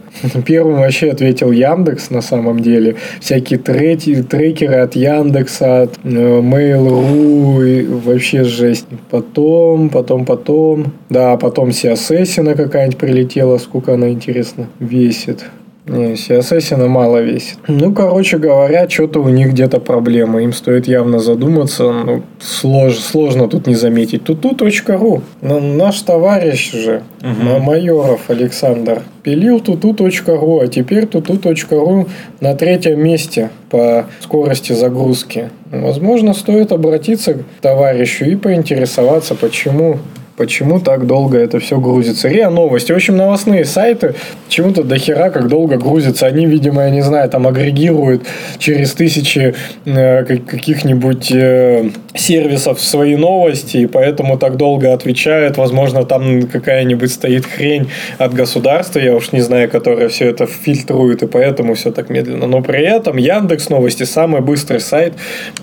Первым вообще ответил Яндекс, на самом деле. Всякие треки, трекеры от Яндекса, от мэйл точка ру, вообще жесть. Потом, потом, потом. Да, потом си эс эс-ина какая-нибудь прилетела. Сколько она, интересно, весит. Не, си эс эс-ина мало весит. Ну, короче говоря, что-то у них где-то проблема. Им стоит явно задуматься. Ну, слож, сложно тут не заметить. туту точка ру. Наш товарищ же, угу. Майоров Александр, пилил туту точка ру, а теперь туту точка ру на третьем месте по скорости загрузки. Возможно, стоит обратиться к товарищу и поинтересоваться, почему... Почему так долго это все грузится? РИА Новости. В общем, новостные сайты чему-то дохера как долго грузятся. Они, видимо, я не знаю, там агрегируют через тысячи э, каких-нибудь э, сервисов свои новости, и поэтому так долго отвечают. Возможно, там какая-нибудь стоит хрень от государства, я уж не знаю, которая все это фильтрует, и поэтому все так медленно. Но при этом Яндекс.Новости самый быстрый сайт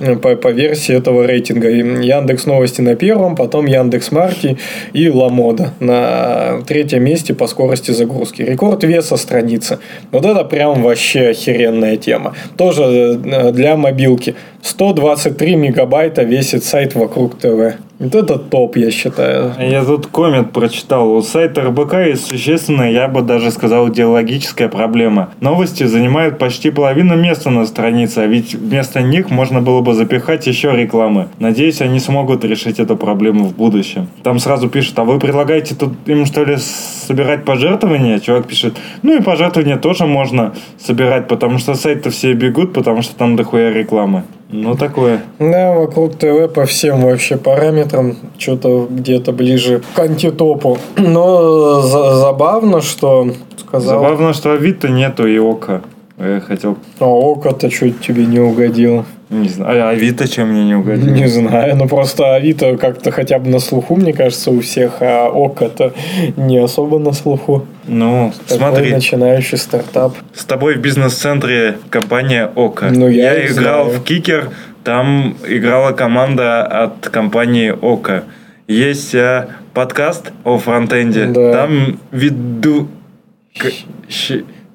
по, по версии этого рейтинга. Яндекс.Новости на первом, потом Яндекс.Марки, и Ламода на третьем месте по скорости загрузки. Рекорд веса страницы. Вот это прям вообще охеренная тема. Тоже для мобилки. сто двадцать три мегабайта весит сайт «Вокруг ТВ». Вот это топ, я считаю. Я тут коммент прочитал. У сайта эр бэ ка есть существенная, я бы даже сказал, идеологическая проблема. Новости занимают почти половину места на странице, а ведь вместо них можно было бы запихать еще рекламы. Надеюсь, они смогут решить эту проблему в будущем. Там сразу пишут, а вы предлагаете тут им, что ли, собирать пожертвования? Чувак пишет, ну и пожертвования тоже можно собирать, потому что сайт-то все бегут, потому что там дохуя рекламы. Ну, такое. Да, «Вокруг ТВ» по всем вообще параметрам что-то где-то ближе к антитопу. Но за- забавно, что... Сказал... Забавно, что Авито нету и Ока. Я хотел... А Ока-то чуть тебе не угодило. Не знаю. А Авито чем мне не угодило? Не знаю. Ну, просто Авито как-то хотя бы на слуху, мне кажется, у всех. А Ока-то не особо на слуху. Ну, такой смотри. Начинающий стартап. С тобой в бизнес-центре компания Ока. Ну, я я играл знаю. В Кикер. Там играла команда от компании Ока. Есть а, подкаст о фронтенде. Да. Там веду...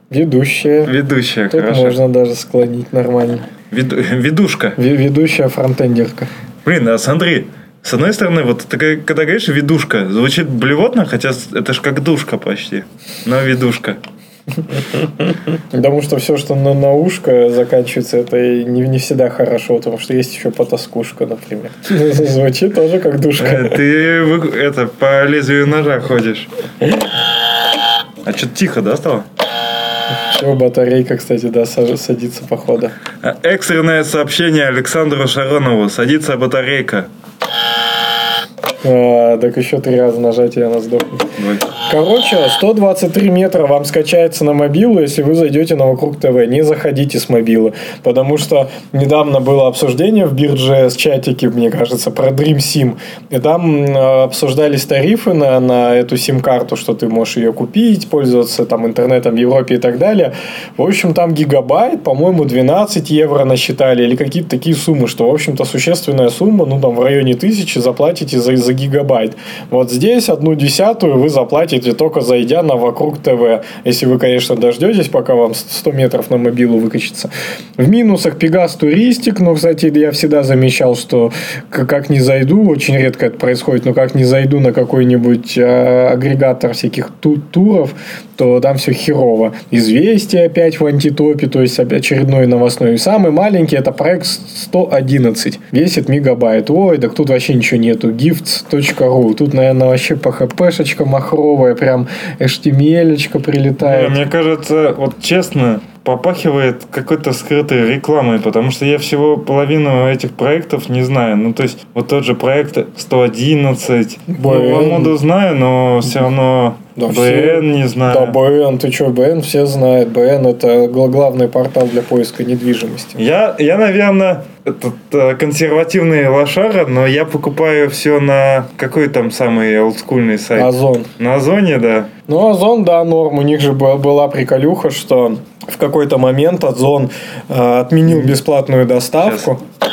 Ведущая. Ведущая, тут хорошо. Можно даже склонить нормально. Веду... Ведушка. В... Ведущая фронтендерка. Блин, а смотри, с одной стороны, вот ты, когда говоришь «ведушка», звучит блевотно, хотя это ж как душка почти, но «ведушка». Потому что все, что на, на ушко заканчивается, это не, не всегда хорошо, потому что есть еще потаскушка, например. Звучит тоже как душка. Ты это по лезвию ножа ходишь. А что-то тихо, да, стало? Все, батарейка, кстати, да, садится походу. Экстренное сообщение Александру Шаронову. Садится батарейка. А, так еще три раза нажать, и она сдохнет. Ой. Короче, сто двадцать три метра вам скачается на мобилу, если вы зайдете на Вокруг ТВ. Не заходите с мобилы, потому что недавно было обсуждение в бирже с чатики, мне кажется, про Dream Sim. И там обсуждались тарифы на, на эту сим-карту, что ты можешь ее купить, пользоваться там интернетом в Европе и так далее. В общем, там гигабайт, по-моему, двенадцать евро насчитали или какие-то такие суммы, что, в общем-то, существенная сумма, ну, там, в районе тысячи заплатите за, за гигабайт. Вот здесь одну десятую вы заплатите, только зайдя на Вокруг ТВ. Если вы, конечно, дождетесь, пока вам сто метров на мобилу выкачется. В минусах Пегас Туристик, но, кстати, я всегда замечал, что как не зайду, очень редко это происходит, но как не зайду на какой-нибудь агрегатор всяких туров, то там все херово. Известия опять в антитопе, то есть очередной новостной. И самый маленький — это проект сто одиннадцать. Весит мегабайт. Ой, так тут вообще ничего нету. гифтс точка ру. Тут, наверное, вообще пэ хэ пэ-шечка махровая, прям эйч ти эм эль-очка прилетает. Мне кажется, вот честно, попахивает какой-то скрытой рекламой, потому что я всего половину этих проектов не знаю. Ну, то есть, вот тот же проект сто одиннадцать. Ламоду знаю, но все равно... Да, БН все, не знаю. Да, БН, ты что, БН все знают. БН — это главный портал для поиска недвижимости. Я, я наверное, этот, э, консервативный лошара, но я покупаю все на какой там самый олдскульный сайт? Озон. На Озоне, да. Ну, Озон, да, норм. У них же была приколюха, что в какой-то момент Озон э, отменил бесплатную доставку. Сейчас.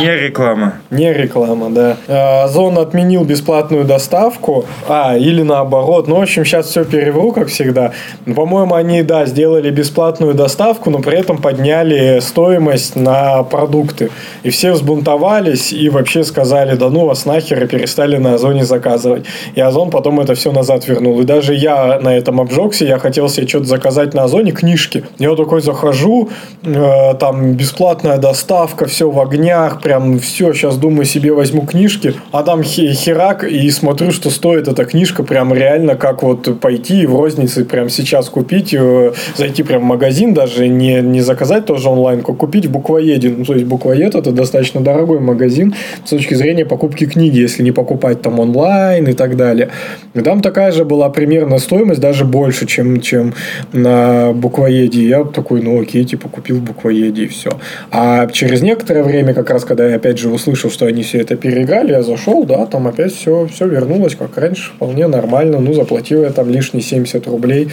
Не реклама. Не реклама, да. Озон отменил бесплатную доставку. А, или наоборот. Ну, в общем, сейчас все перевру, как всегда. Ну, по-моему, они, да, сделали бесплатную доставку, но при этом подняли стоимость на продукты. И все взбунтовались и вообще сказали, да ну вас нахер, и перестали на Озоне заказывать. И Озон потом это все назад вернул. И даже я на этом обжегся, я хотел себе что-то заказать на Озоне, книжки. Я такой захожу, э, там бесплатная доставка, все в огнях, прям все, сейчас думаю, себе возьму книжки, а там херак, и смотрю, что стоит эта книжка, прям реально, как вот пойти и в рознице прям сейчас купить, зайти прям в магазин, даже не, не заказать тоже онлайн, как купить в Буквоеде. Ну, то есть Буквоед — это достаточно дорогой магазин с точки зрения покупки книги, если не покупать там онлайн и так далее. И там такая же была примерно стоимость, даже больше, чем, чем на Буквоеде. Я такой, ну окей, типа купил в Буквоеде и все. А через некоторое время, как раз когда я опять же услышал, что они все это переиграли, я зашел, да, там опять все, все вернулось, как раньше, вполне нормально. Ну, заплатил я там лишние семьдесят рублей,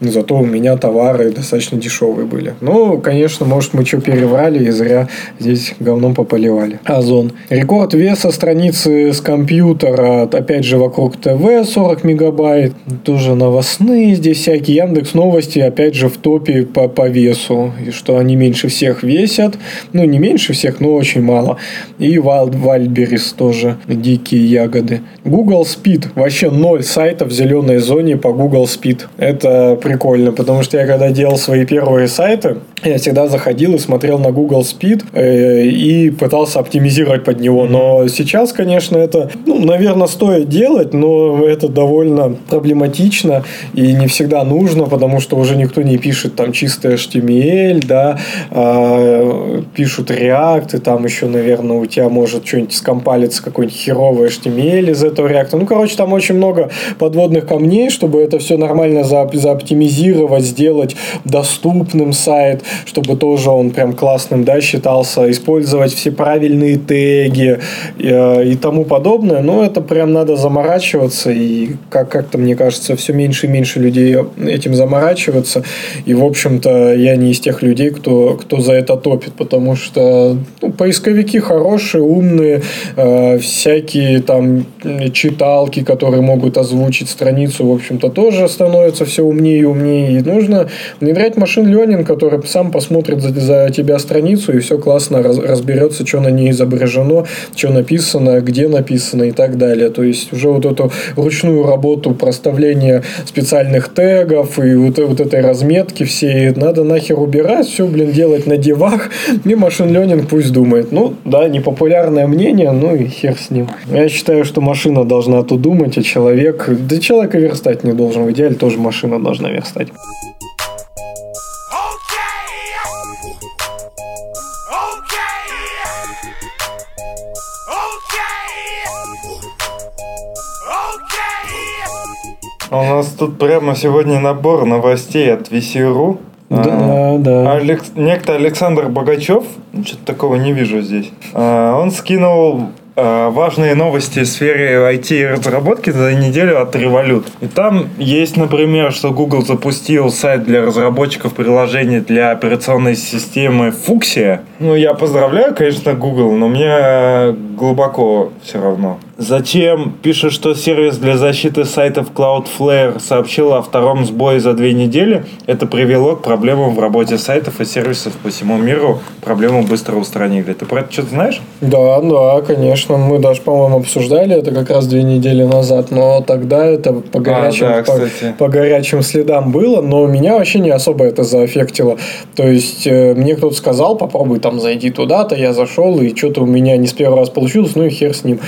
но зато у меня товары достаточно дешевые были. Ну, конечно, может, мы что переврали и зря здесь говном пополивали. Озон. Рекорд веса страницы с компьютера, опять же, Вокруг ТВ, сорок мегабайт, тоже новостные здесь всякие. Яндекс.Новости, опять же, в топе по, по весу, и что они меньше всех весят, ну, не меньше всех, но очень мало. И Wildberries тоже, дикие ягоды. Google Speed. Вообще ноль сайтов в зеленой зоне по Google Speed. Это прикольно, потому что я когда делал свои первые сайты, я всегда заходил и смотрел на Google Speed э, и пытался оптимизировать под него. Но сейчас, конечно, это, ну, наверное, стоит делать, но это довольно проблематично и не всегда нужно, потому что уже никто не пишет там чистый эйч ти эм эль, да, э, пишут React, и там еще, наверное, у тебя может что-нибудь скомпалиться, какой-нибудь херовый эйч ти эм эль из этого React. Ну, короче, там очень много подводных камней, чтобы это все нормально за- заоптимизировать, сделать доступным сайт, чтобы тоже он прям классным, да, считался, использовать все правильные теги и, и тому подобное. Но это прям надо заморачиваться, и как- как-то, мне кажется, все меньше и меньше людей этим заморачиваются. И, в общем-то, я не из тех людей, кто, кто за это топит, потому что, ну, поисковики хорошие, умные, э, всякие там читалки, которые могут озвучить страницу, в общем-то, тоже становятся все умнее и умнее. И нужно внедрять машин-ленинг, который сам посмотрит за, за тебя страницу и все классно раз, разберется, что на ней изображено, что написано, где написано и так далее. То есть уже вот эту ручную работу проставления специальных тегов и вот, вот этой разметки всей надо нахер убирать, все, блин, делать на девах, и машин-ленинг пусть думает. Ну, да, непопулярное мнение, ну и хер с ним. Я считаю, что машина должна тут думать, а человек... Да человек и верстать не должен. В идеале тоже машина должна верстать. У нас тут прямо сегодня набор новостей от ви си точка ру. Да, а, да. Алекс... Некто Александр Богачев, что-то такого не вижу здесь, а, он скинул а, важные новости в сфере ай ти и разработки за неделю от Revolut. И там есть, например, что Google запустил сайт для разработчиков приложений для операционной системы Fuchsia. Ну, я поздравляю, конечно, Google, но мне глубоко все равно. Затем пишет, что сервис для защиты сайтов Cloudflare сообщил о втором сбое за две недели. Это привело к проблемам в работе сайтов и сервисов по всему миру. Проблему быстро устранили. Ты про это что-то знаешь? Да, да, конечно. Мы даже, по-моему, обсуждали это как раз две недели назад. Но тогда это по горячим, а, да, по, по горячим следам было. Но меня вообще не особо это заэффектило. То есть, мне кто-то сказал, попробуй там зайди туда-то. Я зашел, и что-то у меня не с первого раза получилось. Ну и хер с ним.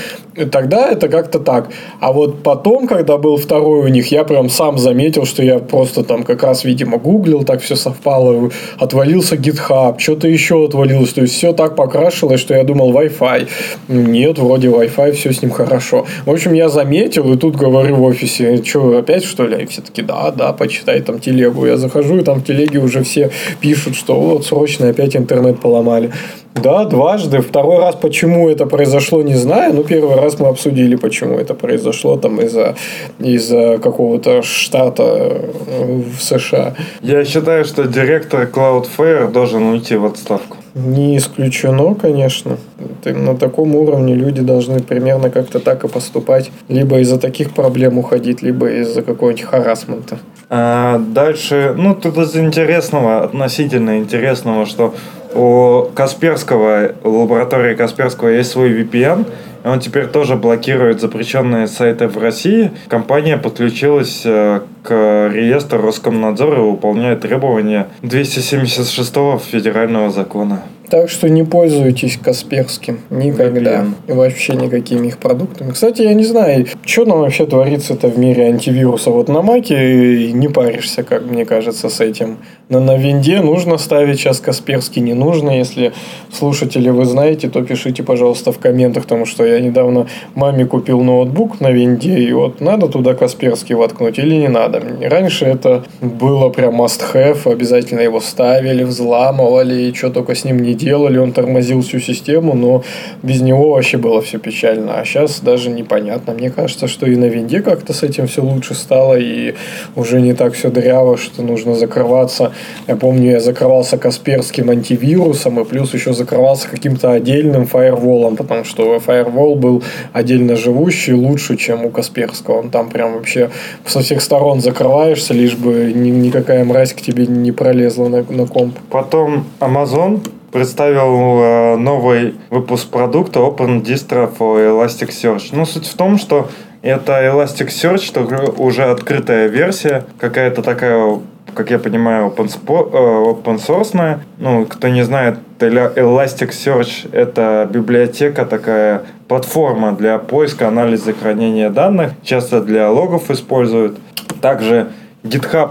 Тогда это как-то так. А вот потом, когда был второй у них, я прям сам заметил, что я просто там как раз, видимо, гуглил, так все совпало, отвалился GitHub, что-то еще отвалилось, то есть все так покрашилось, что я думал Wi-Fi. Нет, вроде Wi-Fi, все с ним хорошо. В общем, я заметил, и тут говорю в офисе, что, опять что ли? И все таки, да, да, почитай там телегу. Я захожу, и там в телеге уже все пишут, что вот срочно опять интернет поломали. Да, дважды. Второй раз, почему это произошло, не знаю. Но первый раз мы обсудили, почему это произошло там из-за, из-за какого-то штата в США. Я считаю, что директор Cloudflare должен уйти в отставку. Не исключено, конечно. На таком уровне люди должны примерно как-то так и поступать. Либо из-за таких проблем уходить, либо из-за какого-нибудь харассмента. А дальше, ну, тут из интересного, относительно интересного, что у Касперского, лаборатории Касперского есть свой ви пи эн, и он теперь тоже блокирует запрещенные сайты в России. Компания подключилась к реестру Роскомнадзора и выполняет требования двести семьдесят шестого федерального закона. Так что не пользуйтесь Касперским никогда. И вообще никакими их продуктами. Кстати, я не знаю, что там вообще творится-то в мире антивируса. Вот на Маке не паришься, как мне кажется, с этим. Но на Винде нужно ставить сейчас Касперский, не нужно. Если слушатели вы знаете, то пишите, пожалуйста, в комментах, потому что я недавно маме купил ноутбук на Винде, и вот надо туда Касперский воткнуть или не надо. Раньше это было прям must-have, обязательно его ставили, взламывали, и что только с ним не делали. делали, он тормозил всю систему, но без него вообще было все печально. А сейчас даже непонятно. Мне кажется, что и на Винде как-то с этим все лучше стало, и уже не так все дыряво, что нужно закрываться. Я помню, я закрывался Касперским антивирусом, и плюс еще закрывался каким-то отдельным фаерволом, потому что фаервол был отдельно живущий, лучше, чем у Касперского. Он там прям вообще со всех сторон закрываешься, лишь бы никакая мразь к тебе не пролезла на, на комп. Потом Amazon представил э, новый выпуск продукта Open Distro for Elasticsearch. Ну, суть в том, что это Elasticsearch, это уже открытая версия, какая-то такая, как я понимаю, open-source. Ну, кто не знает, Elasticsearch — это библиотека, такая платформа для поиска, анализа и хранения данных. Часто для логов используют. Также GitHub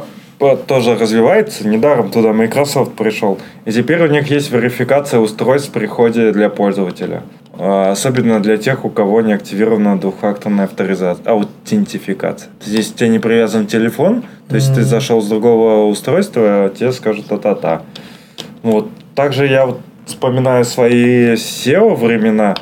тоже развивается, недаром туда Microsoft пришел, и теперь у них есть верификация устройств при входе для пользователя, особенно для тех, у кого не активирована двухфакторная авторизация, аутентификация. Здесь у тебя не привязан телефон, то есть mm-hmm. ты зашел с другого устройства, тебе скажут та-та-та. Вот. Также я вот вспоминаю свои сео времена,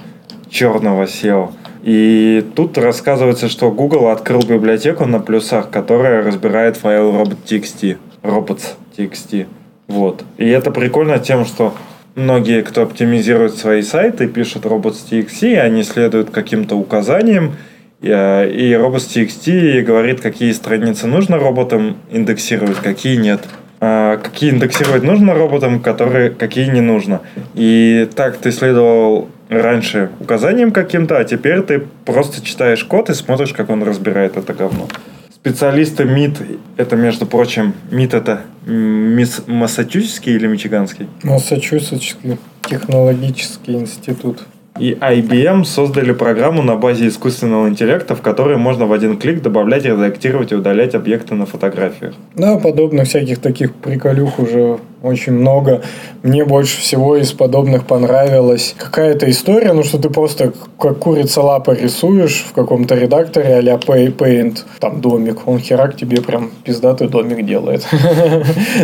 черного сео. И тут рассказывается, что Google открыл библиотеку на плюсах, которая разбирает файл robots.txt. robots.txt. Вот. И это прикольно тем, что многие, кто оптимизирует свои сайты, пишут robots.txt, они следуют каким-то указаниям, и robots.txt говорит, какие страницы нужно роботам индексировать, какие нет. Какие индексировать нужно роботам, которые, какие не нужно. И так ты следовал раньше указанием каким-то, а теперь ты просто читаешь код и смотришь, как он разбирает это говно. Специалисты МИД, это, между прочим, МИД это мис- Массачусетский или Мичиганский? Массачусетский технологический институт. И ай би эм создали программу на базе искусственного интеллекта, в которой можно в один клик добавлять, редактировать и удалять объекты на фотографиях. Да, подобных всяких таких приколюх уже очень много. Мне больше всего из подобных понравилась какая-то история, ну, что ты просто как курица лапа рисуешь в каком-то редакторе а-ля Paint, там домик, он херак тебе прям пиздатый домик делает.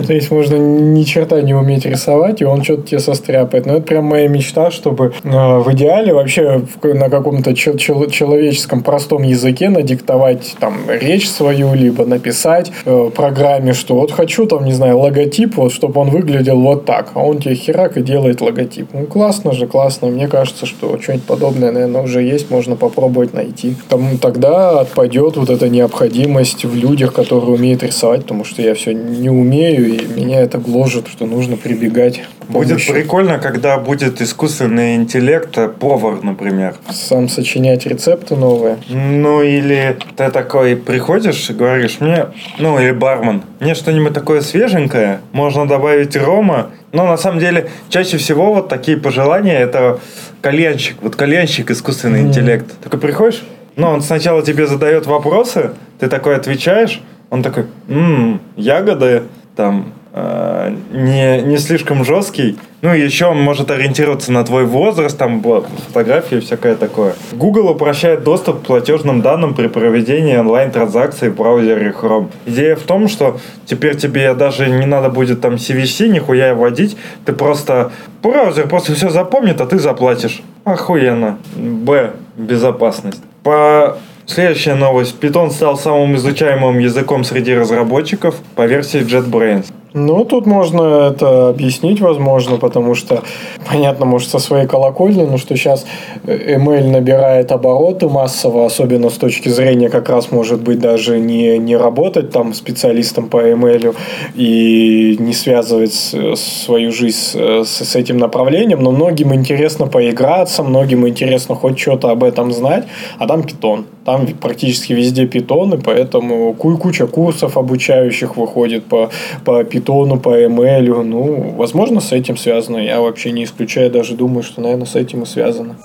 То есть можно ни черта не уметь рисовать, и он что-то тебе состряпает. Но это прям моя мечта, чтобы в идеале вообще на каком-то человеческом простом языке надиктовать там речь свою, либо написать в программе, что вот хочу там, не знаю, логотип, вот чтобы он выглядел вот так, а он тебе херак и делает логотип. Ну, классно же, классно. Мне кажется, что что-нибудь подобное, наверное, уже есть, можно попробовать найти. Тому тогда отпадет вот эта необходимость в людях, которые умеют рисовать, потому что я все не умею, и меня это гложет, что нужно прибегать к помощи. Будет прикольно, когда будет искусственный интеллект, повар, например. Сам сочинять рецепты новые. Ну, или ты такой приходишь и говоришь мне, ну, или бармен, мне что-нибудь такое свеженькое, можно добавить рома. Но на самом деле чаще всего вот такие пожелания — это кальянщик. Вот кальянщик, искусственный mm. интеллект. Такой приходишь, ну, он сначала тебе задает вопросы, ты такой отвечаешь, он такой, ммм, ягоды, там, э, не, не слишком жесткий. Ну, еще он может ориентироваться на твой возраст, там, фотографии и всякое такое. Google упрощает доступ к платежным данным при проведении онлайн-транзакций в браузере Chrome. Идея в том, что теперь тебе даже не надо будет там си ви си нихуя вводить, ты просто... Браузер просто все запомнит, а ты заплатишь. Охуенно. Б. Безопасность. По... Следующая новость. Python стал самым изучаемым языком среди разработчиков по версии JetBrains. Ну, тут можно это объяснить, возможно, потому что, понятно, может, со своей колокольни, но что сейчас эм эл набирает обороты массово, особенно с точки зрения как раз, может быть, даже не, не работать там специалистом по эм эл и не связывать свою жизнь с, с этим направлением, но многим интересно поиграться, многим интересно хоть что-то об этом знать, а там Python. Там практически везде Python, и поэтому куча курсов обучающих выходит по, по Python, по эм эл, ну, возможно, с этим связано. Я вообще не исключаю, даже думаю, что, наверное, с этим и связано.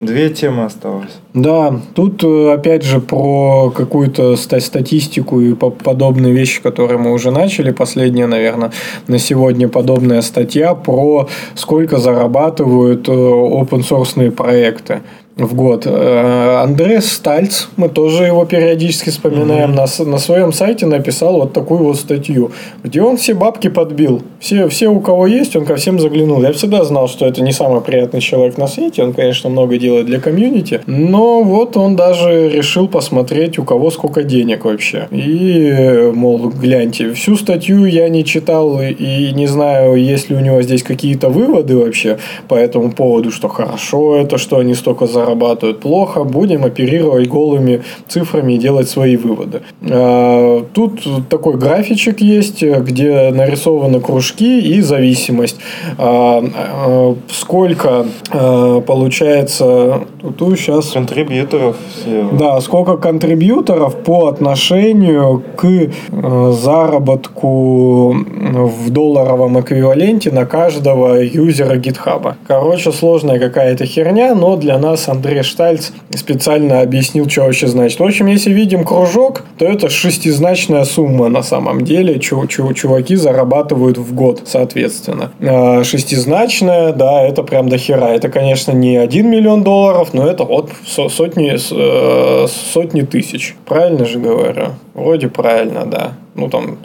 Две темы осталось. Да, тут опять же про какую-то статистику и подобные вещи, которые мы уже начали. Последняя, наверное, на сегодня подобная статья про сколько зарабатывают open-source проекты в год. Андре Стальц, мы тоже его периодически вспоминаем, mm-hmm. на, на своем сайте написал вот такую вот статью, где он все бабки подбил. Все, все, у кого есть, он ко всем заглянул. Я всегда знал, что это не самый приятный человек на свете. Он, конечно, много делает для комьюнити. Но вот он даже решил посмотреть, у кого сколько денег вообще. И, мол, гляньте. Всю статью я не читал и не знаю, есть ли у него здесь какие-то выводы вообще по этому поводу, что хорошо это, что они столько заработали, зарабатывают плохо, будем оперировать голыми цифрами и делать свои выводы. Тут такой графичек есть, где нарисованы кружки и зависимость. Сколько получается тут сейчас... Контрибьюторов. Да, сколько контрибьюторов по отношению к заработку в долларовом эквиваленте на каждого юзера GitHub. Короче, сложная какая-то херня, но для нас Андрей Штальц специально объяснил, что вообще значит. В общем, если видим кружок, то это шестизначная сумма на самом деле, чего чуваки зарабатывают в год, соответственно. Шестизначная, да, это прям до хера. Это, конечно, не один миллион долларов, но это вот сотни, сотни тысяч. Правильно же говорю? Вроде правильно, да. Ну, там,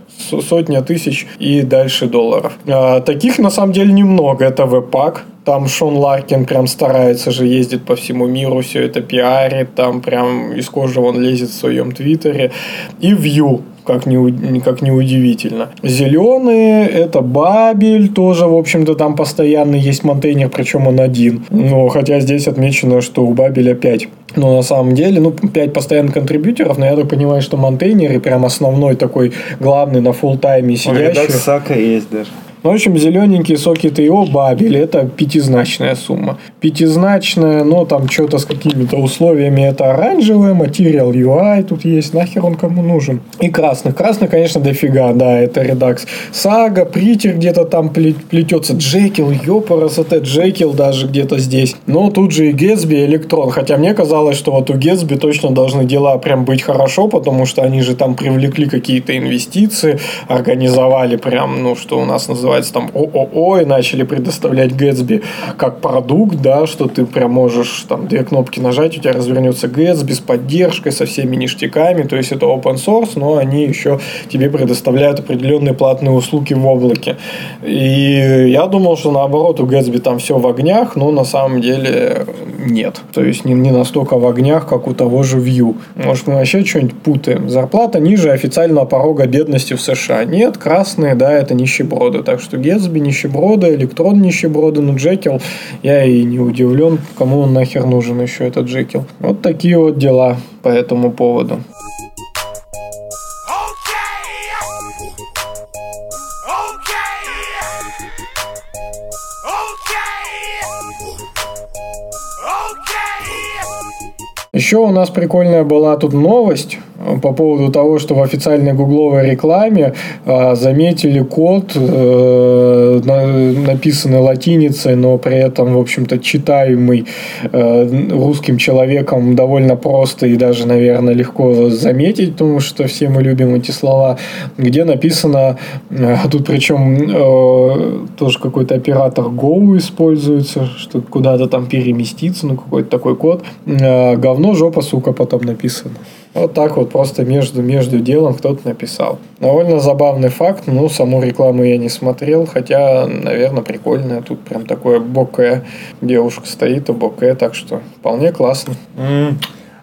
сотня тысяч и дальше долларов. А, таких, на самом деле, немного. Это веб-пак. Там Шон Ларкин прям старается же, ездит по всему миру, все это пиарит. Там прям из кожи он лезет в своем твиттере. И Vue. Как не, как неудивительно. Зеленые, это Бабель, тоже, в общем-то, там постоянно есть монтейнер, причем он один. Но, хотя здесь отмечено, что у Бабеля пять. Но на самом деле, ну, пять постоянных контрибьюторов, но я так понимаю, что монтейнеры прям основной такой, главный на фулл-тайме сидящий. Редакс Сака есть даже. Ну, в общем, зелененькие сокеты и оба обили, это пятизначная сумма. Пятизначная, но там что-то с какими-то условиями, это оранжевая, Material ю ай тут есть, нахер он кому нужен. И красных. Красных, конечно, дофига, да, это Redux Saga, Притер где-то там плетется, Джекил, ёпарасоте, Джекил даже где-то здесь. Но тут же и Гэтсби, и Электрон. Хотя мне казалось, что вот у Гэтсби точно должны дела прям быть хорошо, потому что они же там привлекли какие-то инвестиции, организовали прям, ну, что у нас называется там ООО, и начали предоставлять Гэтсби как продукт, да, что ты прям можешь там две кнопки нажать, у тебя развернется Гэтсби с поддержкой, со всеми ништяками, то есть это open source, но они еще тебе предоставляют определенные платные услуги в облаке. И я думал, что наоборот у Гэтсби там все в огнях, но на самом деле нет. То есть не, не настолько в огнях, как у того же Vue. Может, мы вообще что-нибудь путаем? Зарплата ниже официального порога бедности в США. Нет, красные, да, это нищеброды. Так что Гэтсби нищеброды, Электрон нищеброды, ну Джекил, я и не удивлен, кому он нахер нужен еще этот Джекил. Вот такие вот дела по этому поводу. Еще у нас прикольная была тут новость по поводу того, что в официальной гугловой рекламе э, заметили код, э, на, написанный латиницей, но при этом, в общем-то, читаемый э, русским человеком довольно просто и даже, наверное, легко заметить, потому что все мы любим эти слова, где написано, э, тут причем э, тоже какой-то оператор Go используется, что куда-то там переместится, ну, какой-то такой код, э, говно, жопа, сука, потом написано. Вот так вот просто между, между делом кто-то написал. Довольно забавный факт, ну, саму рекламу я не смотрел, хотя, наверное, прикольная. Тут прям такое боке, девушка стоит и боке, так что вполне классно. Mm.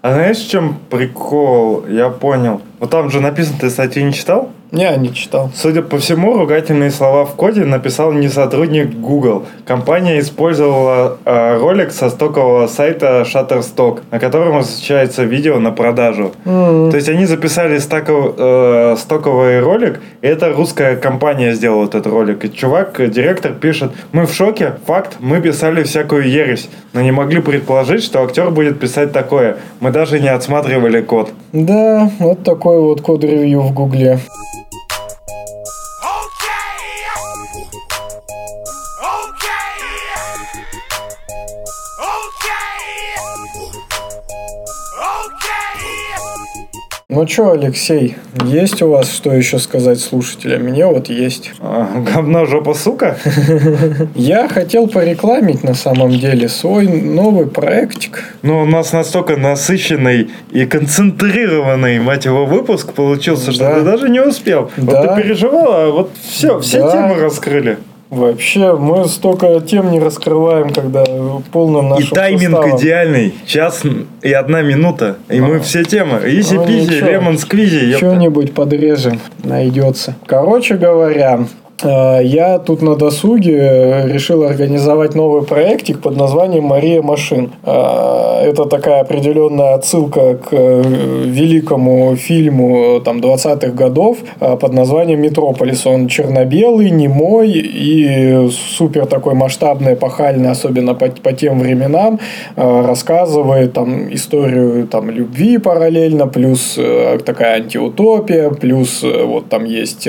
А знаешь, в чем прикол? Я понял. Вот там же написано, ты статью не читал? Не, не читал. Судя по всему, ругательные слова в коде написал не сотрудник Google. Компания использовала э, ролик со стокового сайта Shutterstock, на котором изучается видео на продажу. Mm-hmm. То есть они записали стаков, э, стоковый ролик, и это русская компания сделала этот ролик. И чувак, директор, пишет: мы в шоке, факт, мы писали всякую ересь, но не могли предположить, что актер будет писать такое. Мы даже не отсматривали код. Да, вот такой вот код-ревью в Гугле. Ну что, Алексей, есть у вас что еще сказать слушателям? Мне вот есть. А, говно, жопа, сука. Я хотел порекламить на самом деле свой новый проектик. Ну, у нас настолько насыщенный и концентрированный, мать его, выпуск получился, что да. Ты даже не успел. Да. Вот ты переживала, вот все, все да. Темы раскрыли. Вообще, мы столько тем не раскрываем, когда полным нашим. И тайминг уставом. Идеальный. Час и одна минута. И а. мы все темы. Изи-пизи, лемон-сквизи. Что-нибудь подрежем. Найдется. Короче говоря, я тут на досуге решил организовать новый проектик под названием «Мария Машин». Это такая определенная отсылка к великому фильму там, двадцатых годов под названием «Метрополис». Он черно-белый, немой и супер такой масштабный, эпохальный, особенно по, по тем временам. Рассказывает там, историю там, любви параллельно, плюс такая антиутопия, плюс вот там есть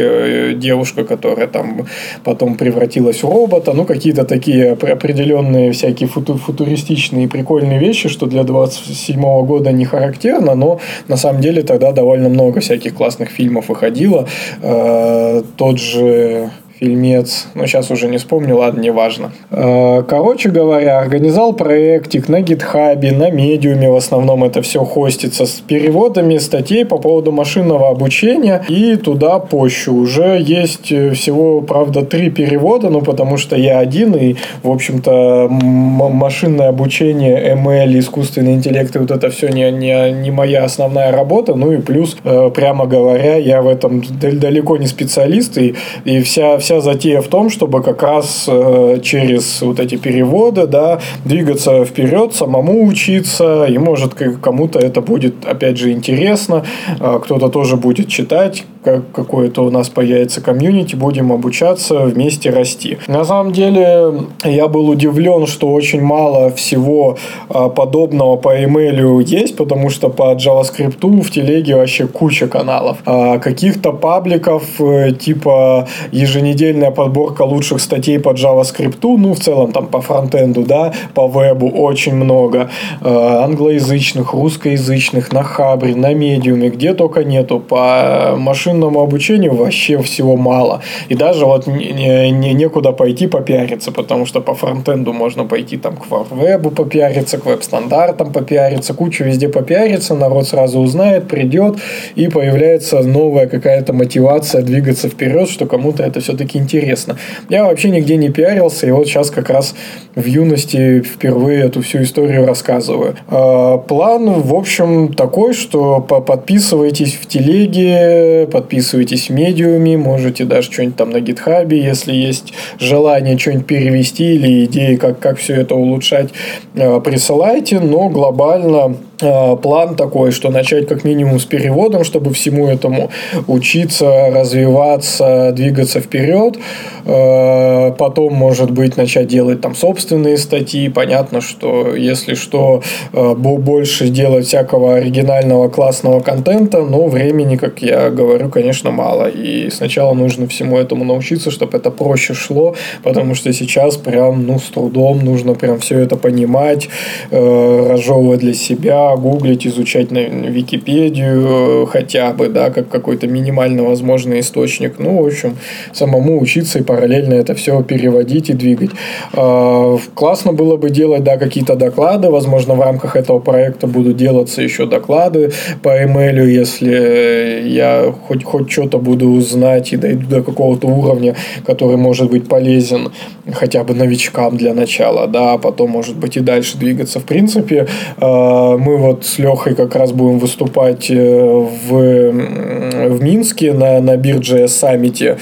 девушка, которая там потом превратилась в робота, ну, какие-то такие определенные всякие футу- футуристичные и прикольные вещи, что для двадцать седьмого года не характерно, но на самом деле тогда довольно много всяких классных фильмов выходило. Э-э- тот же фильмец, ну, сейчас уже не вспомню, ладно, неважно. Короче говоря, организовал проектик на гитхабе, на медиуме, в основном это все хостится, с переводами статей по поводу машинного обучения, и туда пощу. Уже есть всего, правда, три перевода, ну, потому что я один, и, в общем-то, м- машинное обучение, эм эл, искусственный интеллект, и вот это все не, не, не моя основная работа, ну, и плюс, прямо говоря, я в этом далеко не специалист, и, и вся вся затея в том, чтобы как раз через вот эти переводы, да, двигаться вперед, самому учиться, и, может, кому-то это будет, опять же, интересно, кто-то тоже будет читать, как какое-то у нас появится комьюнити, будем обучаться, вместе расти. На самом деле, я был удивлен, что очень мало всего подобного по и-мейлу есть, потому что по JavaScript в телеге вообще куча каналов. Каких-то пабликов, типа еженедельная подборка лучших статей по JavaScript, ну, в целом, там, по фронтенду, да, по вебу очень много. Англоязычных, русскоязычных, на Хабре, на Медиуме, где только нету. По машинному обучению вообще всего мало. И даже вот не, не, некуда пойти попиариться, потому что по фронтенду можно пойти там к вебу попиариться, к веб-стандартам попиариться, кучу везде попиариться, народ сразу узнает, придет, и появляется новая какая-то мотивация двигаться вперед, что кому-то это все-таки интересно. Я вообще нигде не пиарился, и вот сейчас как раз в юности впервые эту всю историю рассказываю. План, в общем, такой, что подписывайтесь в телеге, подписывайтесь в медиуме, можете даже что-нибудь там на гитхабе, если есть желание что-нибудь перевести или идеи, как, как все это улучшать, присылайте, но глобально... План такой, что начать как минимум с переводом, чтобы всему этому учиться, развиваться, двигаться вперед. Потом, может быть, начать делать там собственные статьи. Понятно, что если что, больше делать всякого оригинального классного контента, но времени, как я говорю, конечно, мало. И сначала нужно всему этому научиться, чтобы это проще шло, потому что сейчас прям, ну, с трудом нужно прям все это понимать, разжевывать для себя, гуглить, изучать на Википедию хотя бы, да, как какой-то минимально возможный источник. Ну, в общем, самому учиться и параллельно это все переводить и двигать. Классно было бы делать, да, какие-то доклады. Возможно, в рамках этого проекта будут делаться еще доклады по и-мейлу, если я хоть, хоть что-то буду узнать и дойду до какого-то уровня, который может быть полезен хотя бы новичкам для начала, да, а потом, может быть, и дальше двигаться. В принципе, мы вот с Лехой как раз будем выступать в, в Минске на, на бирже саммите,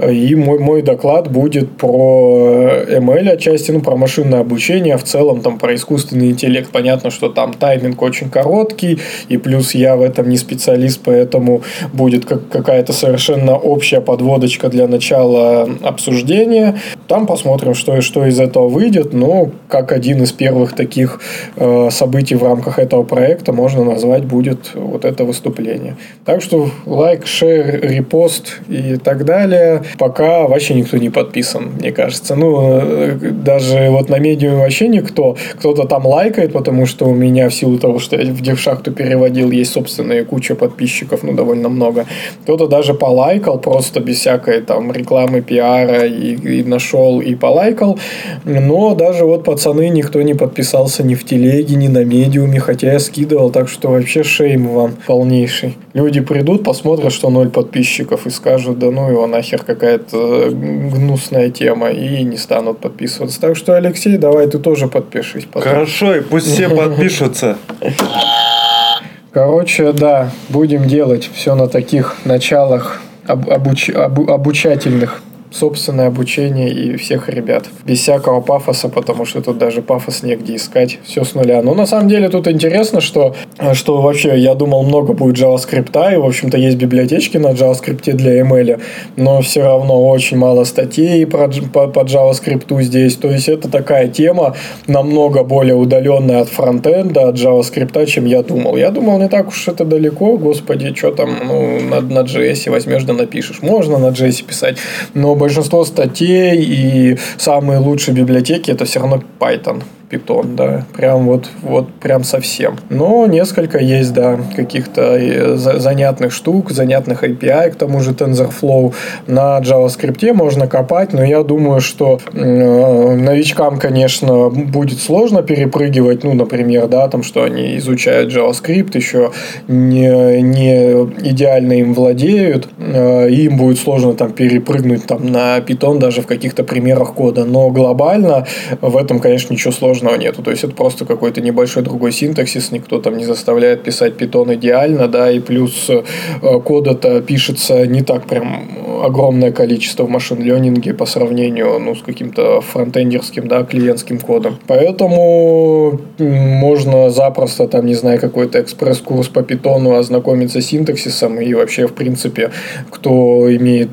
и мой, мой доклад будет про эм эл отчасти, ну, про машинное обучение, а в целом там про искусственный интеллект. Понятно, что там тайминг очень короткий, и плюс я в этом не специалист, поэтому будет как, какая-то совершенно общая подводочка для начала обсуждения. Там посмотрим, что, что из этого выйдет, но как один из первых таких э, событий в рамках этого проекта можно назвать будет вот это выступление. Так что лайк, шер, репост и так далее. Пока вообще никто не подписан, мне кажется. Ну, даже вот на медиуме вообще никто. Кто-то там лайкает, потому что у меня в силу того, что я в девшахту переводил, есть собственная куча подписчиков, ну, довольно много. Кто-то даже полайкал, просто без всякой там рекламы, пиара, и, и нашел, и полайкал. Но даже вот, пацаны, никто не подписался ни в телеге, ни на медиуме, хотя я скидывал, так что вообще шейм вам полнейший. Люди придут, посмотрят, что ноль подписчиков, и скажут, да ну его нахер, какая-то гнусная тема, и не станут подписываться. Так что, Алексей, давай ты тоже подпишись потом. Хорошо, и пусть все подпишутся. Короче, да, будем делать все на таких началах обуч... обучательных. Собственное обучение и всех ребят. Без всякого пафоса, потому что тут даже пафос негде искать. Все с нуля. Но на самом деле тут интересно, что, что вообще я думал, много будет JavaScript, и, в общем-то, есть библиотечки на JavaScript для эм эл, но все равно очень мало статей про, по, по JavaScript здесь. То есть это такая тема, намного более удаленная от фронтенда, от JavaScript, чем я думал. Я думал, не так уж это далеко. Господи, что там, ну, на, на джей эс возьмешь да напишешь. Можно на джей эс писать, но большинство статей и самые лучшие библиотеки — это все равно Python. Питон, да, прям вот, вот прям совсем. Но несколько есть, да, каких-то занятных штук, занятных эй пи ай, к тому же TensorFlow на JavaScript можно копать, но я думаю, что э, новичкам, конечно, будет сложно перепрыгивать, ну, например, да, там, что они изучают JavaScript, еще не, не идеально им владеют, э, им будет сложно там перепрыгнуть там на Python даже в каких-то примерах кода, но глобально в этом, конечно, ничего сложного сложного нету. То есть это просто какой-то небольшой другой синтаксис, никто там не заставляет писать Python идеально, да, и плюс кода-то пишется не так прям огромное количество в машин-ленинге по сравнению, ну, с каким-то фронтендерским, да, клиентским кодом. Поэтому можно запросто, там, не знаю, какой-то экспресс-курс по Python ознакомиться с синтаксисом, и вообще, в принципе, кто имеет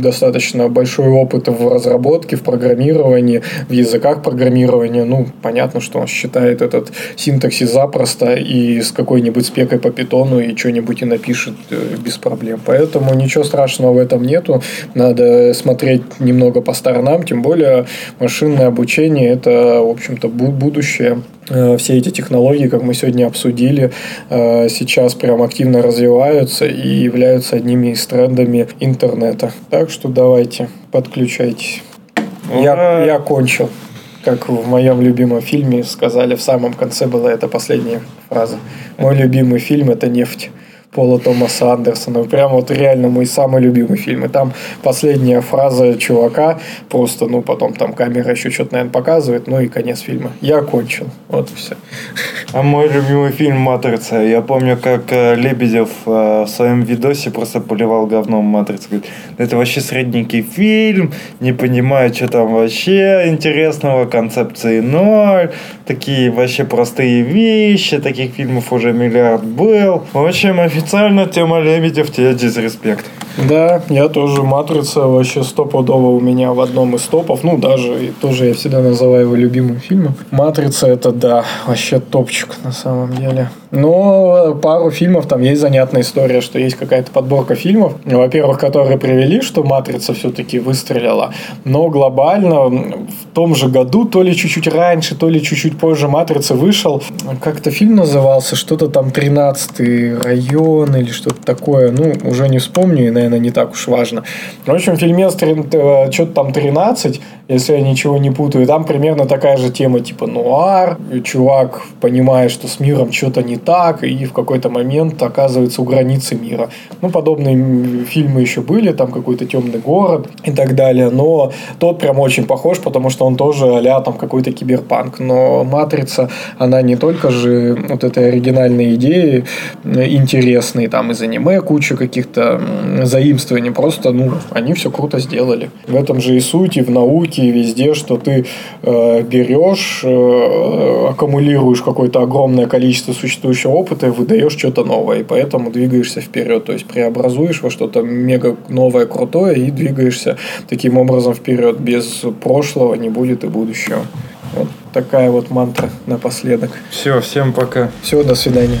достаточно большой опыт в разработке, в программировании, в языках программирования, ну, понятно, что он считает этот синтаксис запросто и с какой-нибудь спекой по Python и что-нибудь и напишет без проблем. Поэтому ничего страшного в этом нету. Надо смотреть немного по сторонам, тем более машинное обучение – это, в общем-то, будущее. Все эти технологии, как мы сегодня обсудили, сейчас прям активно развиваются и являются одними из трендами интернета. Так что давайте, подключайтесь. Я, я кончил. Как в моем любимом фильме сказали, в самом конце была эта последняя фраза. Мой любимый фильм – это «Нефть» Пола Томаса Андерсона. Прям вот реально мой самый любимый фильм. И там последняя фраза чувака, просто, ну, потом там камера еще что-то, наверное, показывает, ну, и конец фильма. Я кончил. Вот и все. А мой любимый фильм «Матрица». Я помню, как Лебедев в своем видосе просто поливал говном «Матрицу». Говорит, это вообще средненький фильм, не понимаю, что там вообще интересного, концепции ноль, такие вообще простые вещи, таких фильмов уже миллиард был. В общем, официально тема Лебедев, тебе дисреспект. Да, я тоже. «Матрица» вообще стопудово у меня в одном из топов. Ну, даже тоже я всегда называю его любимым фильмом. «Матрица» — это, да, вообще топчик на самом деле. Но пару фильмов там есть занятная история, что есть какая-то подборка фильмов, во-первых, которые привели, что «Матрица» все-таки выстрелила. Но глобально в том же году, то ли чуть-чуть раньше, то ли чуть-чуть позже, «Матрица» вышел. Как-то фильм назывался, что-то там «тринадцатый район» или что-то такое. Ну, уже не вспомню, и, наверное, не так уж важно. В общем, фильмец что-то там тринадцать, если я ничего не путаю. Там примерно такая же тема, типа нуар. И чувак понимает, что с миром что-то не так, и в какой-то момент оказывается у границы мира. Ну, подобные фильмы еще были, там какой-то темный город и так далее, но тот прям очень похож, потому что он тоже а-ля там какой-то киберпанк. Но «Матрица», она не только же вот этой оригинальной идеи интересной, там из аниме куча каких-то заимствований, просто, ну, они все круто сделали. В этом же и суть, и в науке, и везде, что ты э, берешь, э, аккумулируешь какое-то огромное количество существующих опыта и выдаешь что-то новое, и поэтому двигаешься вперед, то есть преобразуешь во что-то мега новое, крутое, и двигаешься таким образом вперед. Без прошлого не будет и будущего. Вот такая вот мантра напоследок. Все, всем пока. Все, до свидания.